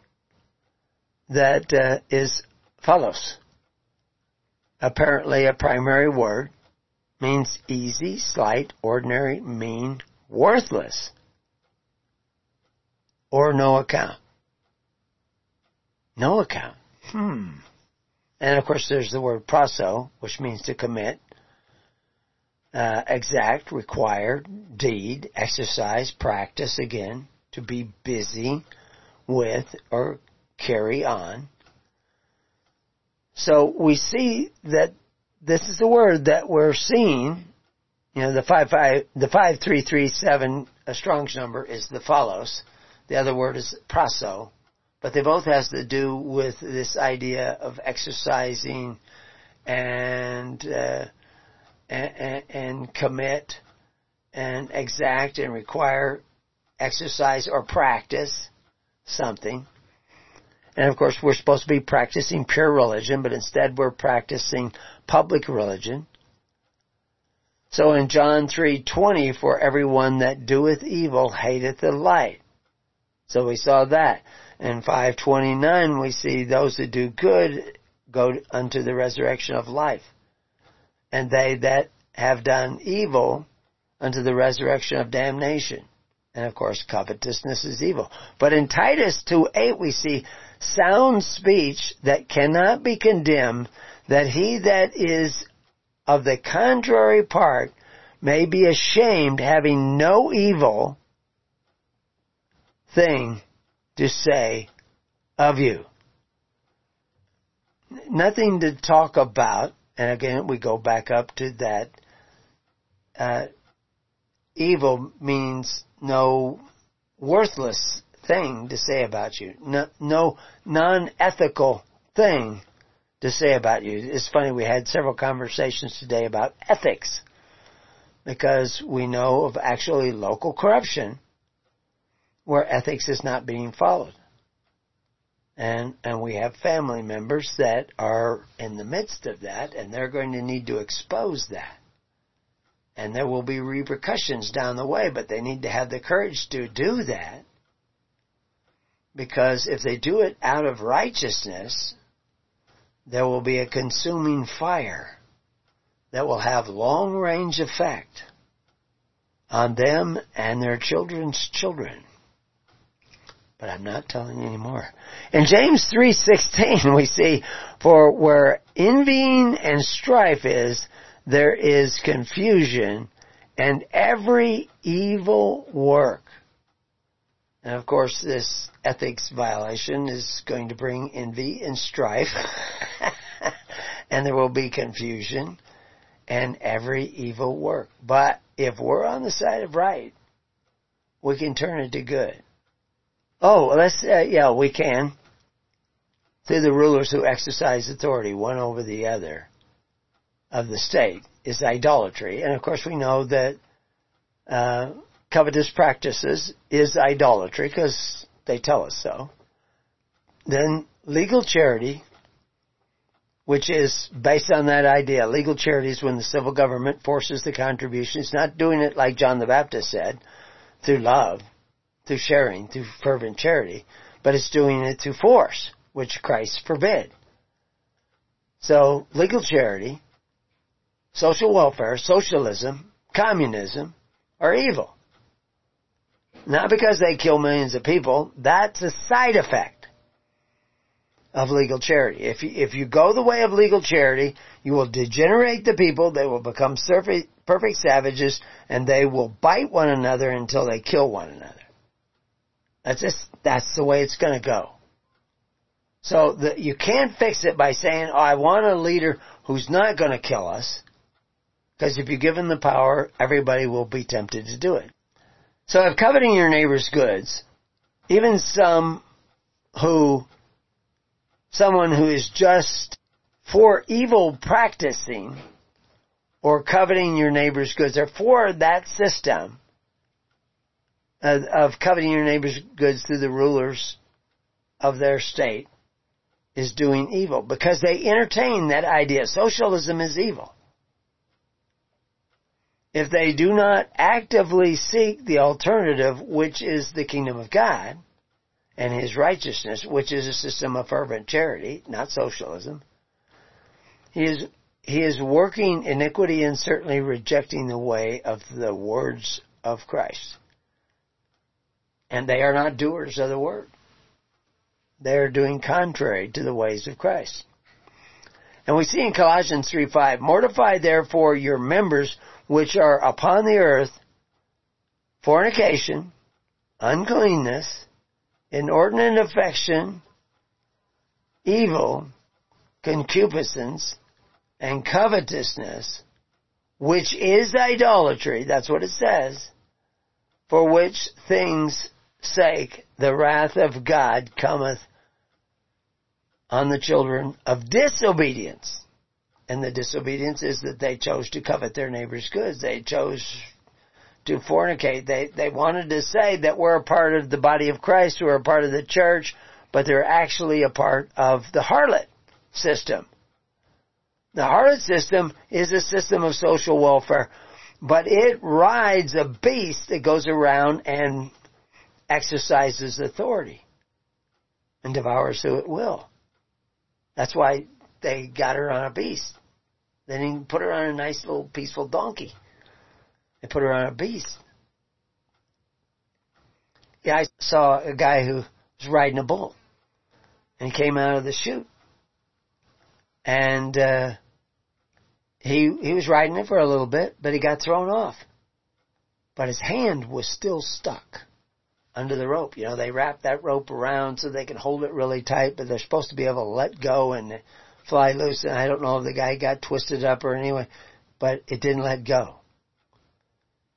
that uh, is phalos. Apparently a primary word. Means easy, slight, ordinary, mean, worthless, or no account. No account. Hmm. And of course there's the word proso, which means to commit, uh, exact, require, deed, exercise, practice again, to be busy with or carry on. So we see that this is the word that we're seeing. You know, the five five the five three three seven Strong's number is the phalos. The other word is proso, but they both has to do with this idea of exercising and uh, and, and commit and exact and require, exercise or practice something. And of course, we're supposed to be practicing pure religion, but instead we're practicing public religion. So in John three twenty, for everyone that doeth evil hateth the light. So we saw that. In five twenty-nine, we see those that do good go unto the resurrection of life. And they that have done evil unto the resurrection of damnation. And of course, covetousness is evil. But in Titus two eight, we see sound speech that cannot be condemned, that he that is of the contrary part may be ashamed, having no evil thing to say of you. Nothing to talk about. And again, we go back up to that. Uh, evil means no worthless thing to say about you. No, no non-ethical thing to say about you. It's funny, we had several conversations today about ethics, because we know of actually local corruption where ethics is not being followed. And, and we have family members that are in the midst of that, and they're going to need to expose that. And there will be repercussions down the way, but they need to have the courage to do that. Because if they do it out of righteousness, there will be a consuming fire that will have long-range effect on them and their children's children. But I'm not telling you anymore. In James three sixteen, we see, for where envying and strife is, there is confusion and every evil work. And of course, this ethics violation is going to bring envy and strife. And there will be confusion and every evil work. But if we're on the side of right, we can turn it to good. Oh, let's, uh, yeah, we can. Through the rulers who exercise authority, one over the other, of the state is idolatry. And of course we know that uh, covetous practices is idolatry because they tell us so. Then legal charity, which is based on that idea. Legal charity is when the civil government forces the contribution. It's not doing it like John the Baptist said, through love, through sharing, through fervent charity, but it's doing it through force, which Christ forbid. So legal charity, social welfare, socialism, communism are evil. Not because they kill millions of people. That's a side effect of legal charity. If you, if you go the way of legal charity, you will degenerate the people. They will become surface, perfect savages, and they will bite one another until they kill one another. That's just, that's the way it's going to go. So the, you can't fix it by saying, oh, I want a leader who's not going to kill us. Because if you give him the power, everybody will be tempted to do it. So if coveting your neighbor's goods, even some who, someone who is just for evil practicing or coveting your neighbor's goods, or for that system of, of coveting your neighbor's goods through the rulers of their state, is doing evil because they entertain that idea. Socialism is evil. If they do not actively seek the alternative, which is the kingdom of God and His righteousness, which is a system of fervent charity, not socialism, He is, he is working iniquity and certainly rejecting the way of the words of Christ. And they are not doers of the word. They are doing contrary to the ways of Christ. And we see in Colossians three five, mortify therefore your members which are upon the earth, fornication, uncleanness, inordinate affection, evil, concupiscence, and covetousness, which is idolatry, that's what it says, for which things' sake the wrath of God cometh on the children of disobedience. And the disobedience is that they chose to covet their neighbor's goods. They chose to fornicate. They they wanted to say that we're a part of the body of Christ, we're a part of the church, but they're actually a part of the harlot system. The harlot system is a system of social welfare, but it rides a beast that goes around and exercises authority and devours who it will. That's why they got her on a beast. They didn't put her on a nice little peaceful donkey. They put her on a beast. Yeah, I saw a guy who was riding a bull. And he came out of the chute. And uh, he he was riding it for a little bit, but he got thrown off. But his hand was still stuck under the rope. You know, they wrap that rope around so they can hold it really tight, but they're supposed to be able to let go and fly loose. And I don't know if the guy got twisted up or anyway, but it didn't let go.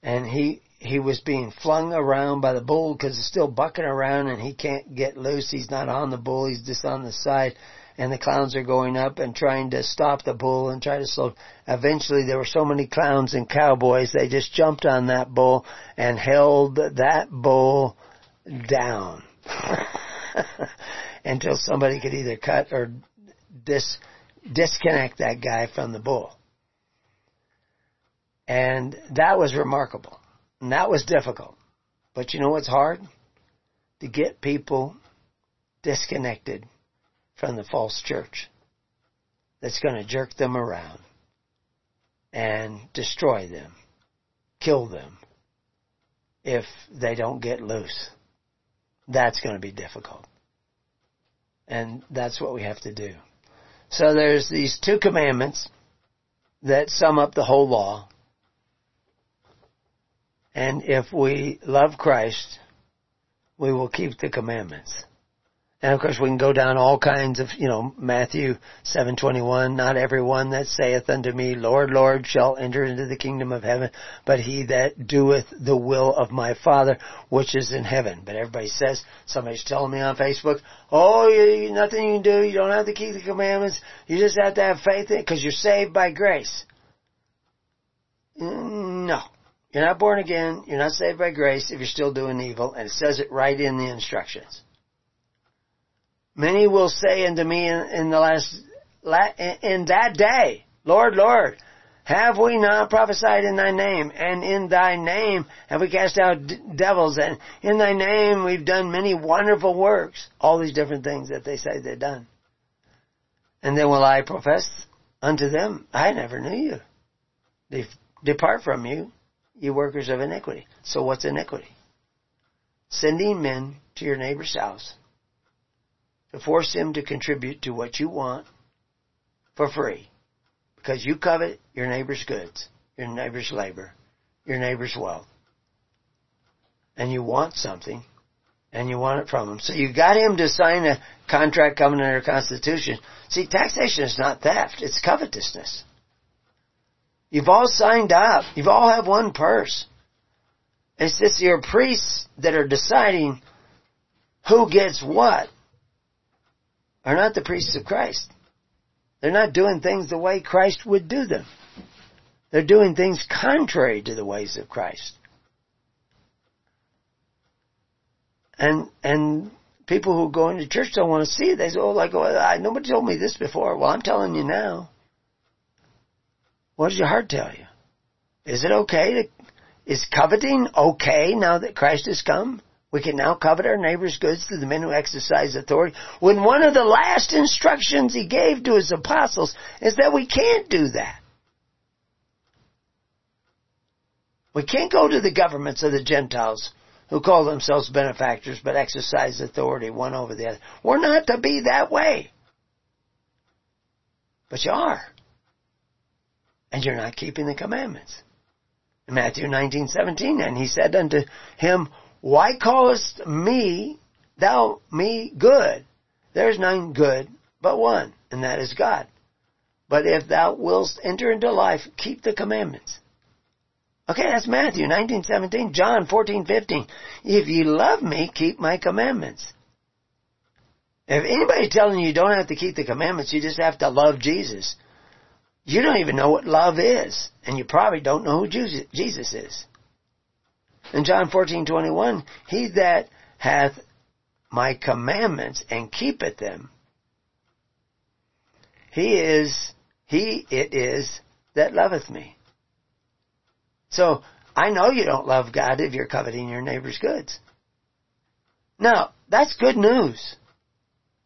And he, he was being flung around by the bull because it's still bucking around and he can't get loose. He's not on the bull. He's just on the side. And the clowns are going up and trying to stop the bull and try to slow. Eventually, there were so many clowns and cowboys, they just jumped on that bull and held that bull down until somebody could either cut or dis- disconnect that guy from the bull. And that was remarkable. And that was difficult. But you know what's hard? To get people disconnected from the false church that's going to jerk them around and destroy them, kill them, if they don't get loose. That's going to be difficult. And that's what we have to do. So there's these two commandments that sum up the whole law. And if we love Christ, we will keep the commandments. And of course we can go down all kinds of, you know, Matthew seven twenty-one, not everyone that saith unto me, Lord, Lord, shall enter into the kingdom of heaven, but he that doeth the will of my Father, which is in heaven. But everybody says, somebody's telling me on Facebook, oh, you, nothing you can do, you don't have to keep the commandments, you just have to have faith in it, because you're saved by grace. No. You're not born again, you're not saved by grace if you're still doing evil, and it says it right in the instructions. Many will say unto me in, in the last, in that day, Lord, Lord, have we not prophesied in thy name? And in thy name have we cast out d- devils? And in thy name we've done many wonderful works. All these different things that they say they've done. And then will I profess unto them, I never knew you. De- depart from you, you workers of iniquity. So what's iniquity? sending men to your neighbor's house to force them to contribute to what you want for free because you covet your neighbor's goods, your neighbor's labor, your neighbor's wealth. And you want something, and you want it from him. So you got him to sign a contract coming under the Constitution. See, taxation is not theft. It's covetousness. You've all signed up. You've all have one purse. It's just your priests that are deciding who gets what are not the priests of Christ. They're not doing things the way Christ would do them. They're doing things contrary to the ways of Christ. And and people who go into church don't want to see it. They say, oh, like, oh, I, nobody told me this before. Well, I'm telling you now. What does your heart tell you? Is it okay? To, is coveting okay now that Christ has come? We can now covet our neighbor's goods to the men who exercise authority. When one of the last instructions he gave to his apostles is that we can't do that. We can't go to the governments of the Gentiles who call themselves benefactors but exercise authority one over the other. We're not to be that way. But you are. And you're not keeping the commandments. In Matthew nineteen seventeen, and he said unto him, why callest me, thou me good? There is none good but one, and that is God. But if thou willst enter into life, keep the commandments. Okay, that's Matthew nineteen seventeen, John fourteen fifteen. If ye love me, keep my commandments. If anybody's telling you you don't have to keep the commandments, you just have to love Jesus. You don't even know what love is, and you probably don't know who Jesus is. In John fourteen twenty one, he that hath my commandments and keepeth them, he is he it is that loveth me. So, I know you don't love God if you're coveting your neighbor's goods. Now, that's good news.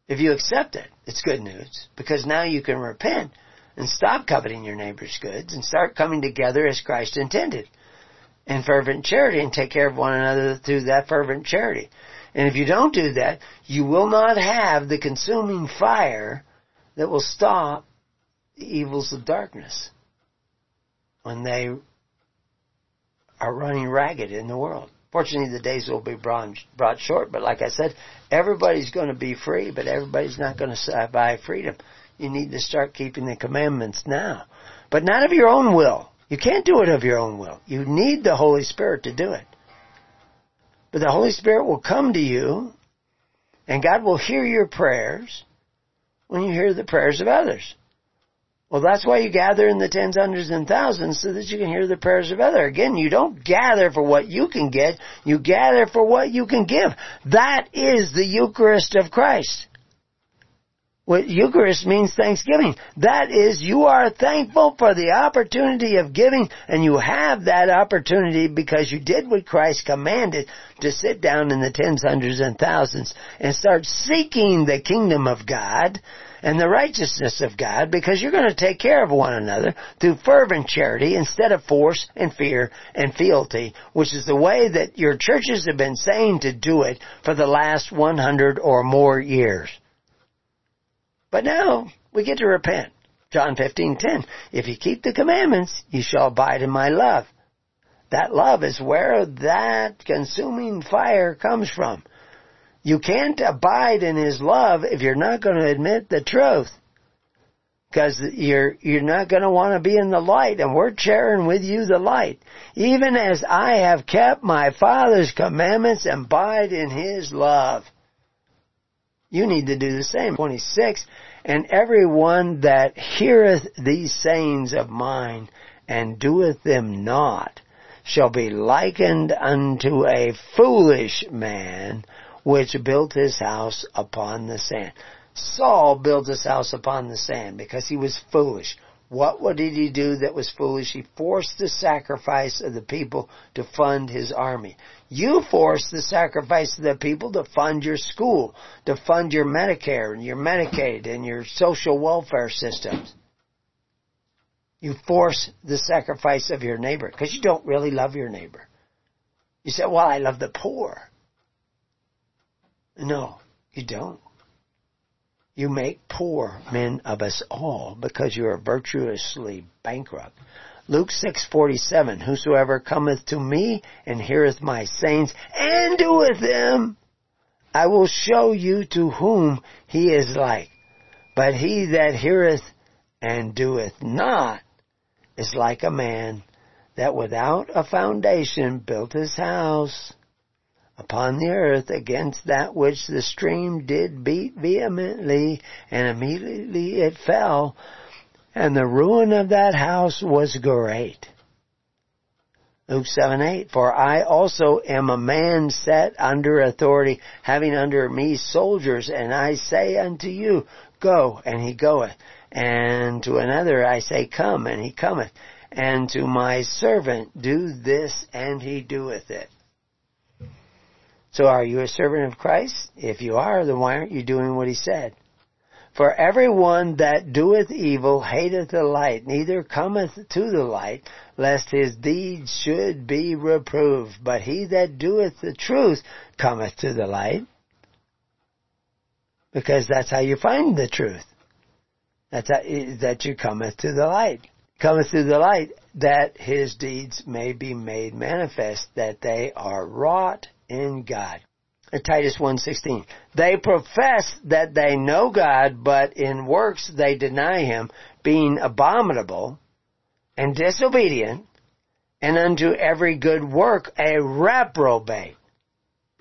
If you accept it, it's good news. Because now you can repent and stop coveting your neighbor's goods and start coming together as Christ intended in fervent charity and take care of one another through that fervent charity. And if you don't do that, you will not have the consuming fire that will stop the evils of darkness when they are running ragged in the world. Fortunately, the days will be brought short, but like I said, everybody's going to be free, but everybody's not going to survive freedom. You need to start keeping the commandments now, but not of your own will. You can't do it of your own will. You need the Holy Spirit to do it. But the Holy Spirit will come to you, and God will hear your prayers when you hear the prayers of others. Well, that's why you gather in the tens, hundreds, and thousands, so that you can hear the prayers of others. Again, you don't gather for what you can get. You gather for what you can give. That is the Eucharist of Christ. What Eucharist means thanksgiving. That is, you are thankful for the opportunity of giving, and you have that opportunity because you did what Christ commanded, to sit down in the tens, hundreds, and thousands and start seeking the kingdom of God and the righteousness of God, because you're going to take care of one another through fervent charity instead of force and fear and fealty, which is the way that your churches have been saying to do it for the last one hundred or more years. But now we get to repent. John fifteen ten. If you keep the commandments, you shall abide in my love. That love is where that consuming fire comes from. You can't abide in his love if you're not going to admit the truth. Because you're, you're not going to want to be in the light, and we're sharing with you the light. Even as I have kept my Father's commandments and abide in his love. You need to do the same. twenty-six, and everyone that heareth these sayings of mine and doeth them not shall be likened unto a foolish man which built his house upon the sand. Saul built his house upon the sand because he was foolish. What did he do that was foolish? He forced the sacrifice of the people to fund his army. You forced the sacrifice of the people to fund your school, to fund your Medicare and your Medicaid and your social welfare systems. You force the sacrifice of your neighbor because you don't really love your neighbor. You say, well, I love the poor. No, you don't. You make poor men of us all, because you are virtuously bankrupt. Luke six forty-seven, whosoever cometh to me and heareth my sayings and doeth them, I will show you to whom he is like. But he that heareth and doeth not is like a man that without a foundation built his house upon the earth, against that which the stream did beat vehemently, and immediately it fell, and the ruin of that house was great. Luke seven eight, for I also am a man set under authority, having under me soldiers, and I say unto you, go, and he goeth, and to another I say, come, and he cometh, and to my servant, do this, and he doeth it. So are you a servant of Christ? If you are, then why aren't you doing what he said? For everyone that doeth evil hateth the light, neither cometh to the light, lest his deeds should be reproved. But he that doeth the truth cometh to the light, because that's how you find the truth. That's how, that you cometh to the light. Cometh to the light, that his deeds may be made manifest, that they are wrought in God. Titus one sixteen. They profess that they know God, but in works they deny him, being abominable and disobedient, and unto every good work a reprobate.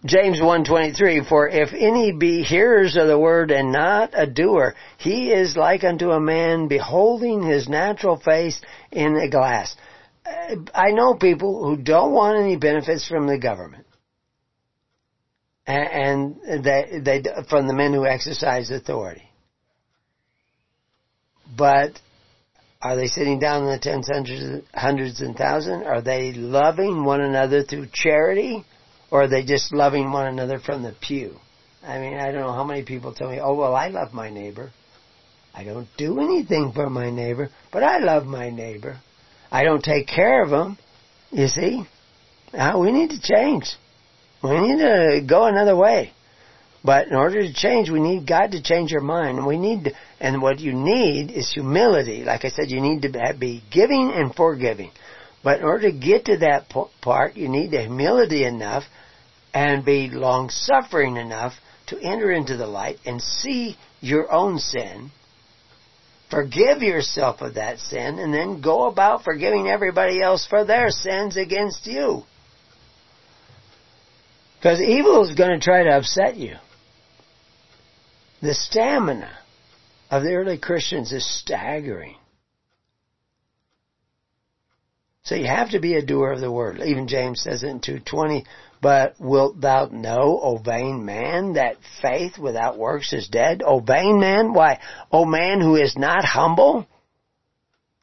James one twenty-three. For if any be hearers of the word and not a doer, he is like unto a man beholding his natural face in a glass. I know people who don't want any benefits from the government. And they, they, from the men who exercise authority. But are they sitting down in the tens, hundreds, hundreds and thousands? Are they loving one another through charity? Or are they just loving one another from the pew? I mean, I don't know how many people tell me, oh, well, I love my neighbor. I don't do anything for my neighbor, but I love my neighbor. I don't take care of him. You see? Now, we need to change. We need to go another way. But in order to change, we need God to change your mind. We need, to, and what you need is humility. Like I said, you need to be giving and forgiving. But in order to get to that part, you need the humility enough and be long-suffering enough to enter into the light and see your own sin. Forgive yourself of that sin, and then go about forgiving everybody else for their sins against you. Because evil is going to try to upset you. The stamina of the early Christians is staggering. So you have to be a doer of the word. Even James says it in two twenty, but wilt thou know, O vain man, that faith without works is dead? O vain man, why? O man who is not humble?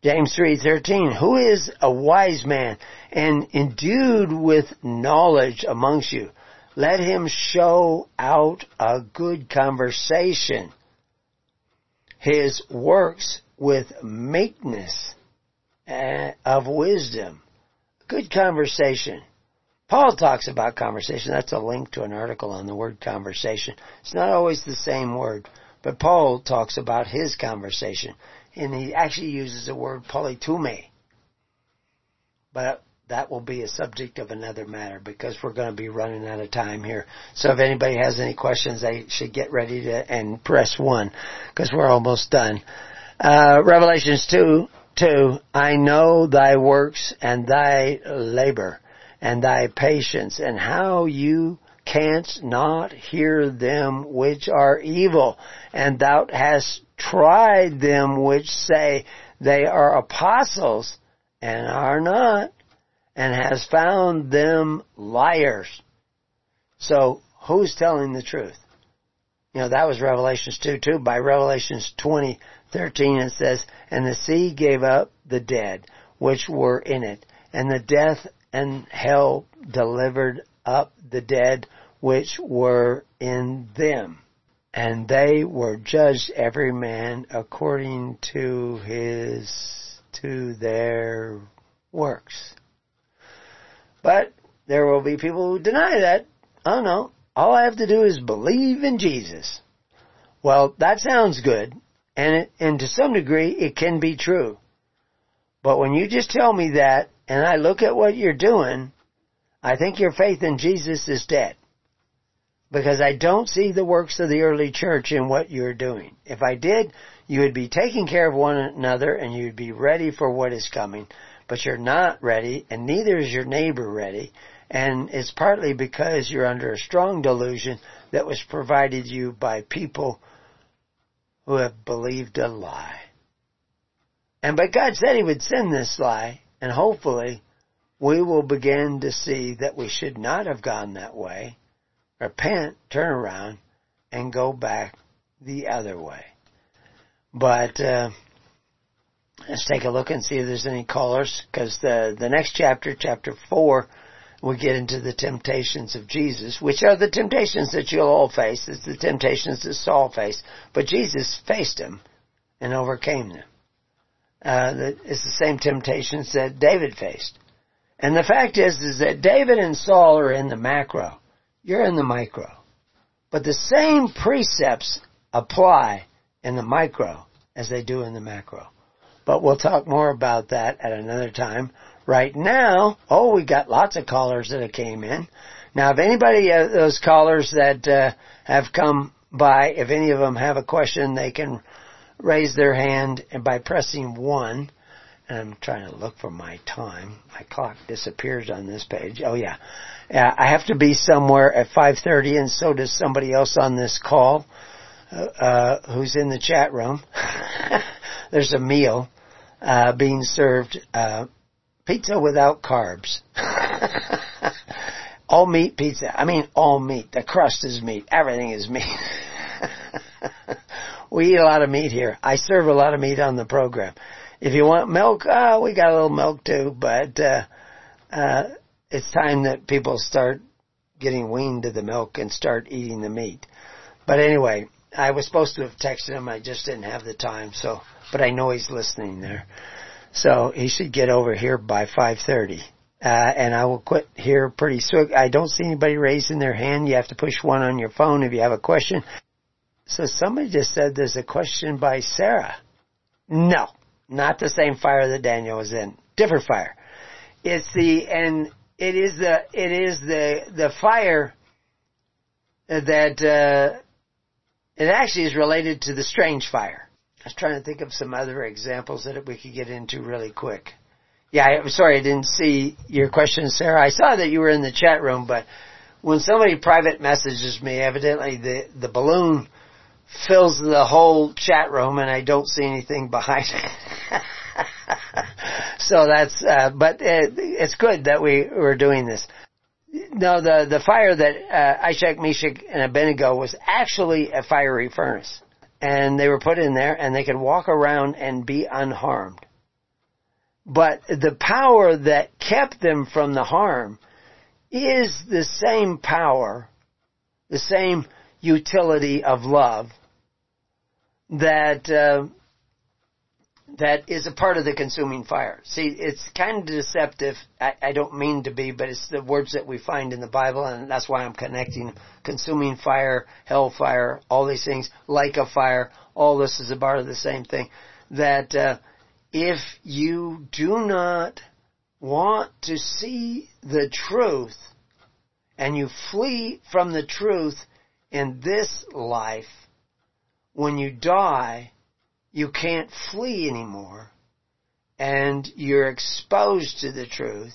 James three thirteen, who is a wise man and endued with knowledge amongst you? Let him show out a good conversation, his works with meekness of wisdom. Good conversation. Paul talks about conversation. That's a link to an article on the word conversation. It's not always the same word, but Paul talks about his conversation. And he actually uses the word polytume. But that will be a subject of another matter, because we're going to be running out of time here. So if anybody has any questions, they should get ready to and press one, because we're almost done. Uh, Revelations two two, I know thy works and thy labor and thy patience, and how you canst not hear them which are evil, and thou hast tried them which say they are apostles and are not, and has found them liars. So who's telling the truth? You know, that was Revelations two two. By Revelations twenty thirteen it says, and the sea gave up the dead which were in it, and the death and hell delivered up the dead which were in them. And they were judged every man according to his, to their works. But there will be people who deny that. Oh no, All I have to do is believe in Jesus. Well, that sounds good, and it, and to some degree it can be true. But when you just tell me that, and I look at what you're doing, I think your faith in Jesus is dead. Because I don't see the works of the early church in what you're doing. If I did, you would be taking care of one another and you'd be ready for what is coming. But you're not ready, and neither is your neighbor ready. And it's partly because you're under a strong delusion that was provided you by people who have believed a lie. And but God said He would send this lie, and hopefully we will begin to see that we should not have gone that way. Repent, turn around, and go back the other way. But uh, let's take a look and see if there's any callers, because the, the next chapter, chapter four, we get into the temptations of Jesus, which are the temptations that you'll all face. It's the temptations that Saul faced. But Jesus faced them and overcame them. Uh, the, it's the same temptations that David faced. And the fact is, is that David and Saul are in the macro. You're in the micro. But the same precepts apply in the micro as they do in the macro. But we'll talk more about that at another time. Right now, oh, we got lots of callers that have came in. Now, if anybody of uh, those callers that uh, have come by, if any of them have a question, they can raise their hand and by pressing one. And I'm trying to look for my time. My clock disappears on this page. Oh, yeah. Uh, I have to be somewhere at five thirty, and so does somebody else on this call uh, uh, who's in the chat room. There's a meal uh, being served, uh, pizza without carbs. All meat pizza. I mean, all meat. The crust is meat. Everything is meat. We eat a lot of meat here. I serve a lot of meat on the program. If you want milk, oh, we got a little milk too, but uh, uh, it's time that people start getting weaned to the milk and start eating the meat. But anyway, I was supposed to have texted him. I just didn't have the time, so but I know he's listening there. So he should get over here by five thirty, uh, and I will quit here pretty soon. I don't see anybody raising their hand. You have to push one on your phone if you have a question. So somebody just said there's a question by Sarah. No. Not the same fire that Daniel was in. Different fire. It's the, and it is the, it is the, the fire that, uh, it actually is related to the strange fire. I was trying to think of some other examples that we could get into really quick. Yeah, I'm sorry I didn't see your question, Sarah. I saw that you were in the chat room, but when somebody private messages me, evidently the, the balloon fills the whole chat room, and I don't see anything behind it. So that's, uh, but it, it's good that we were doing this. No, the, the fire that uh, Shadrach, Meshach, and Abednego was actually a fiery furnace. And they were put in there, and they could walk around and be unharmed. But the power that kept them from the harm is the same power, the same utility of love that uh, that is a part of the consuming fire. See, it's kind of deceptive. I, I don't mean to be, but it's the words that we find in the Bible, and that's why I'm connecting consuming fire, hellfire, all these things, like a fire. All this is a part of the same thing. That uh, if you do not want to see the truth and you flee from the truth in this life, when you die, you can't flee anymore, and you're exposed to the truth,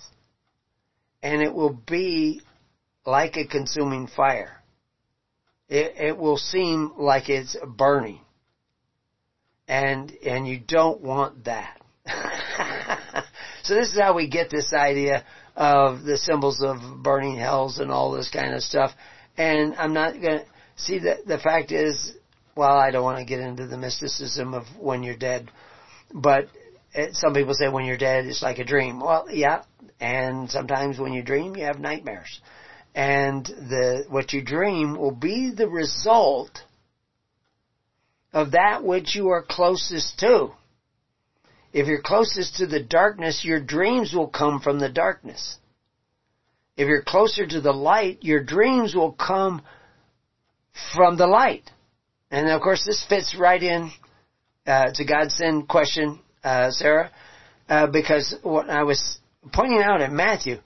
and it will be like a consuming fire. It, it will seem like it's burning, and and you don't want that. So this is how we get this idea of the symbols of burning hells and all this kind of stuff. And I'm not going to see that the fact is, well, I don't want to get into the mysticism of when you're dead, but it, some people say when you're dead, it's like a dream. Well, yeah. And sometimes when you dream, you have nightmares, and the, what you dream will be the result of that which you are closest to. If you're closest to the darkness, your dreams will come from the darkness. If you're closer to the light, your dreams will come from the light. And of course, this fits right in uh, to God's sin question, uh, Sarah, uh, because what I was pointing out at Matthew,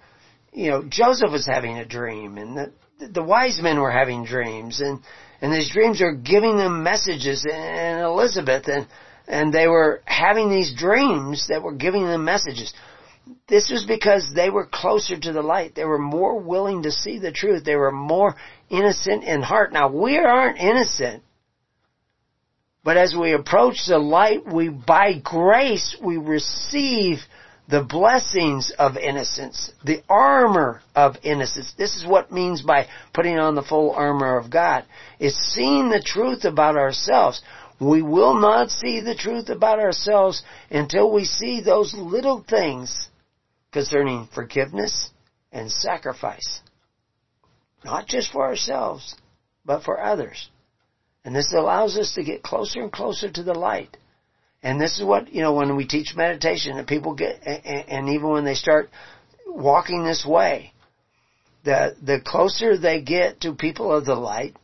you know, Joseph was having a dream, and the the wise men were having dreams, and, and these dreams are giving them messages, and, and Elizabeth, and, and they were having these dreams that were giving them messages. This was because they were closer to the light. They were more willing to see the truth. They were more innocent in heart. Now, we aren't innocent. But as we approach the light, we, by grace, we receive the blessings of innocence, the armor of innocence. This is what means by putting on the full armor of God. It's seeing the truth about ourselves. We will not see the truth about ourselves until we see those little things concerning forgiveness and sacrifice. Not just for ourselves, but for others. And this allows us to get closer and closer to the light. And this is what, you know, when we teach meditation, and people get, and even when they start walking this way, the, the closer they get to people of the light,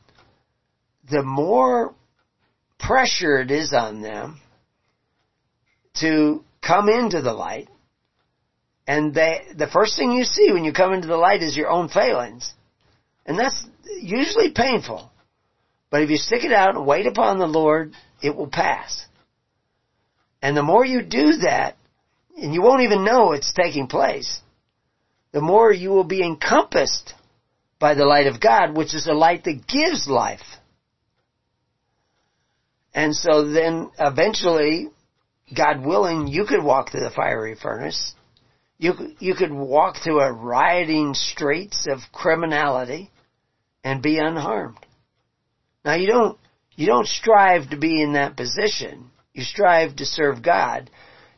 the more pressure it is on them to come into the light. And they, the first thing you see when you come into the light is your own failings. And that's usually painful. But if you stick it out and wait upon the Lord, it will pass. And the more you do that, and you won't even know it's taking place, the more you will be encompassed by the light of God, which is a light that gives life. And so then, eventually, God willing, you could walk through the fiery furnace. You you could walk through a rioting streets of criminality, and be unharmed. Now you don't you don't strive to be in that position. You strive to serve God,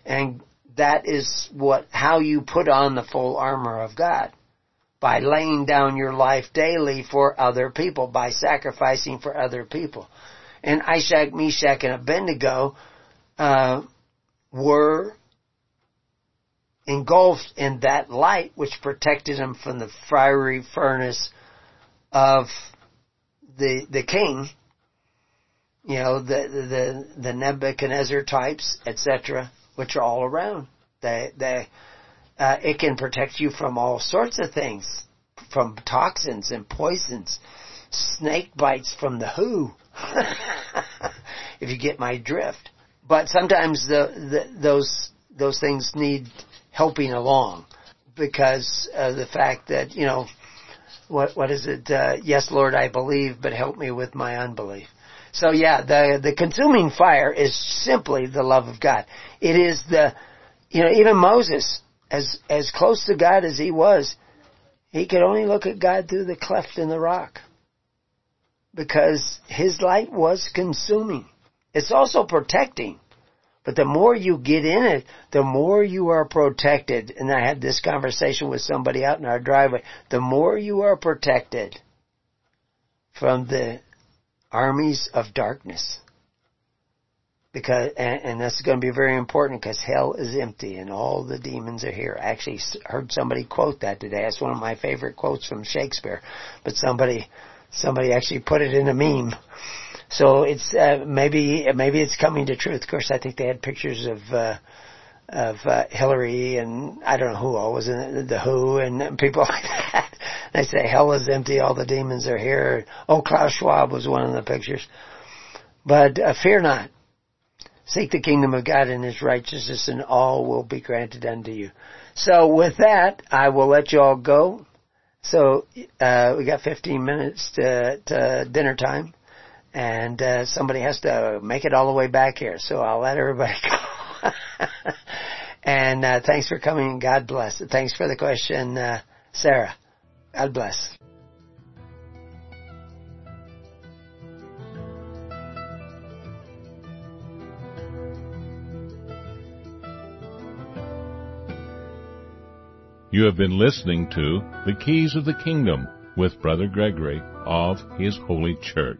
and that is what how you put on the full armor of God, by laying down your life daily for other people, by sacrificing for other people. And Shadrach, Meshach, and Abednego uh, were engulfed in that light which protected them from the fiery furnace of the the king, you know, the the, the Nebuchadnezzar types, et cetera, which are all around. They they uh, it can protect you from all sorts of things, from toxins and poisons, snake bites from the W H O. If you get my drift. But sometimes the, the, those those things need helping along because of the fact that, you know, what what is it? Uh, yes, Lord, I believe, but help me with my unbelief. So yeah, the the consuming fire is simply the love of God. It is the, you know, even Moses, as as close to God as he was, he could only look at God through the cleft in the rock, because his light was consuming. It's also protecting. But the more you get in it, the more you are protected. And I had this conversation with somebody out in our driveway. The more you are protected from the armies of darkness. Because, and, and that's going to be very important, because hell is empty and all the demons are here. I actually heard somebody quote that today. That's one of my favorite quotes from Shakespeare. But somebody... Somebody actually put it in a meme. So it's uh, maybe maybe it's coming to truth. Of course, I think they had pictures of uh, of uh, Hillary and I don't know who all was in it, the W H O and people like that. They say, hell is empty, all the demons are here. Oh, Klaus Schwab was one of the pictures. But uh, fear not. Seek the kingdom of God and his righteousness, and all will be granted unto you. So with that, I will let you all go. So uh, we got fifteen minutes to, to dinner time, and uh, somebody has to make it all the way back here. So I'll let everybody go. And uh, thanks for coming. God bless. Thanks for the question, uh, Sarah. God bless. You have been listening to The Keys of the Kingdom with Brother Gregory of His Holy Church.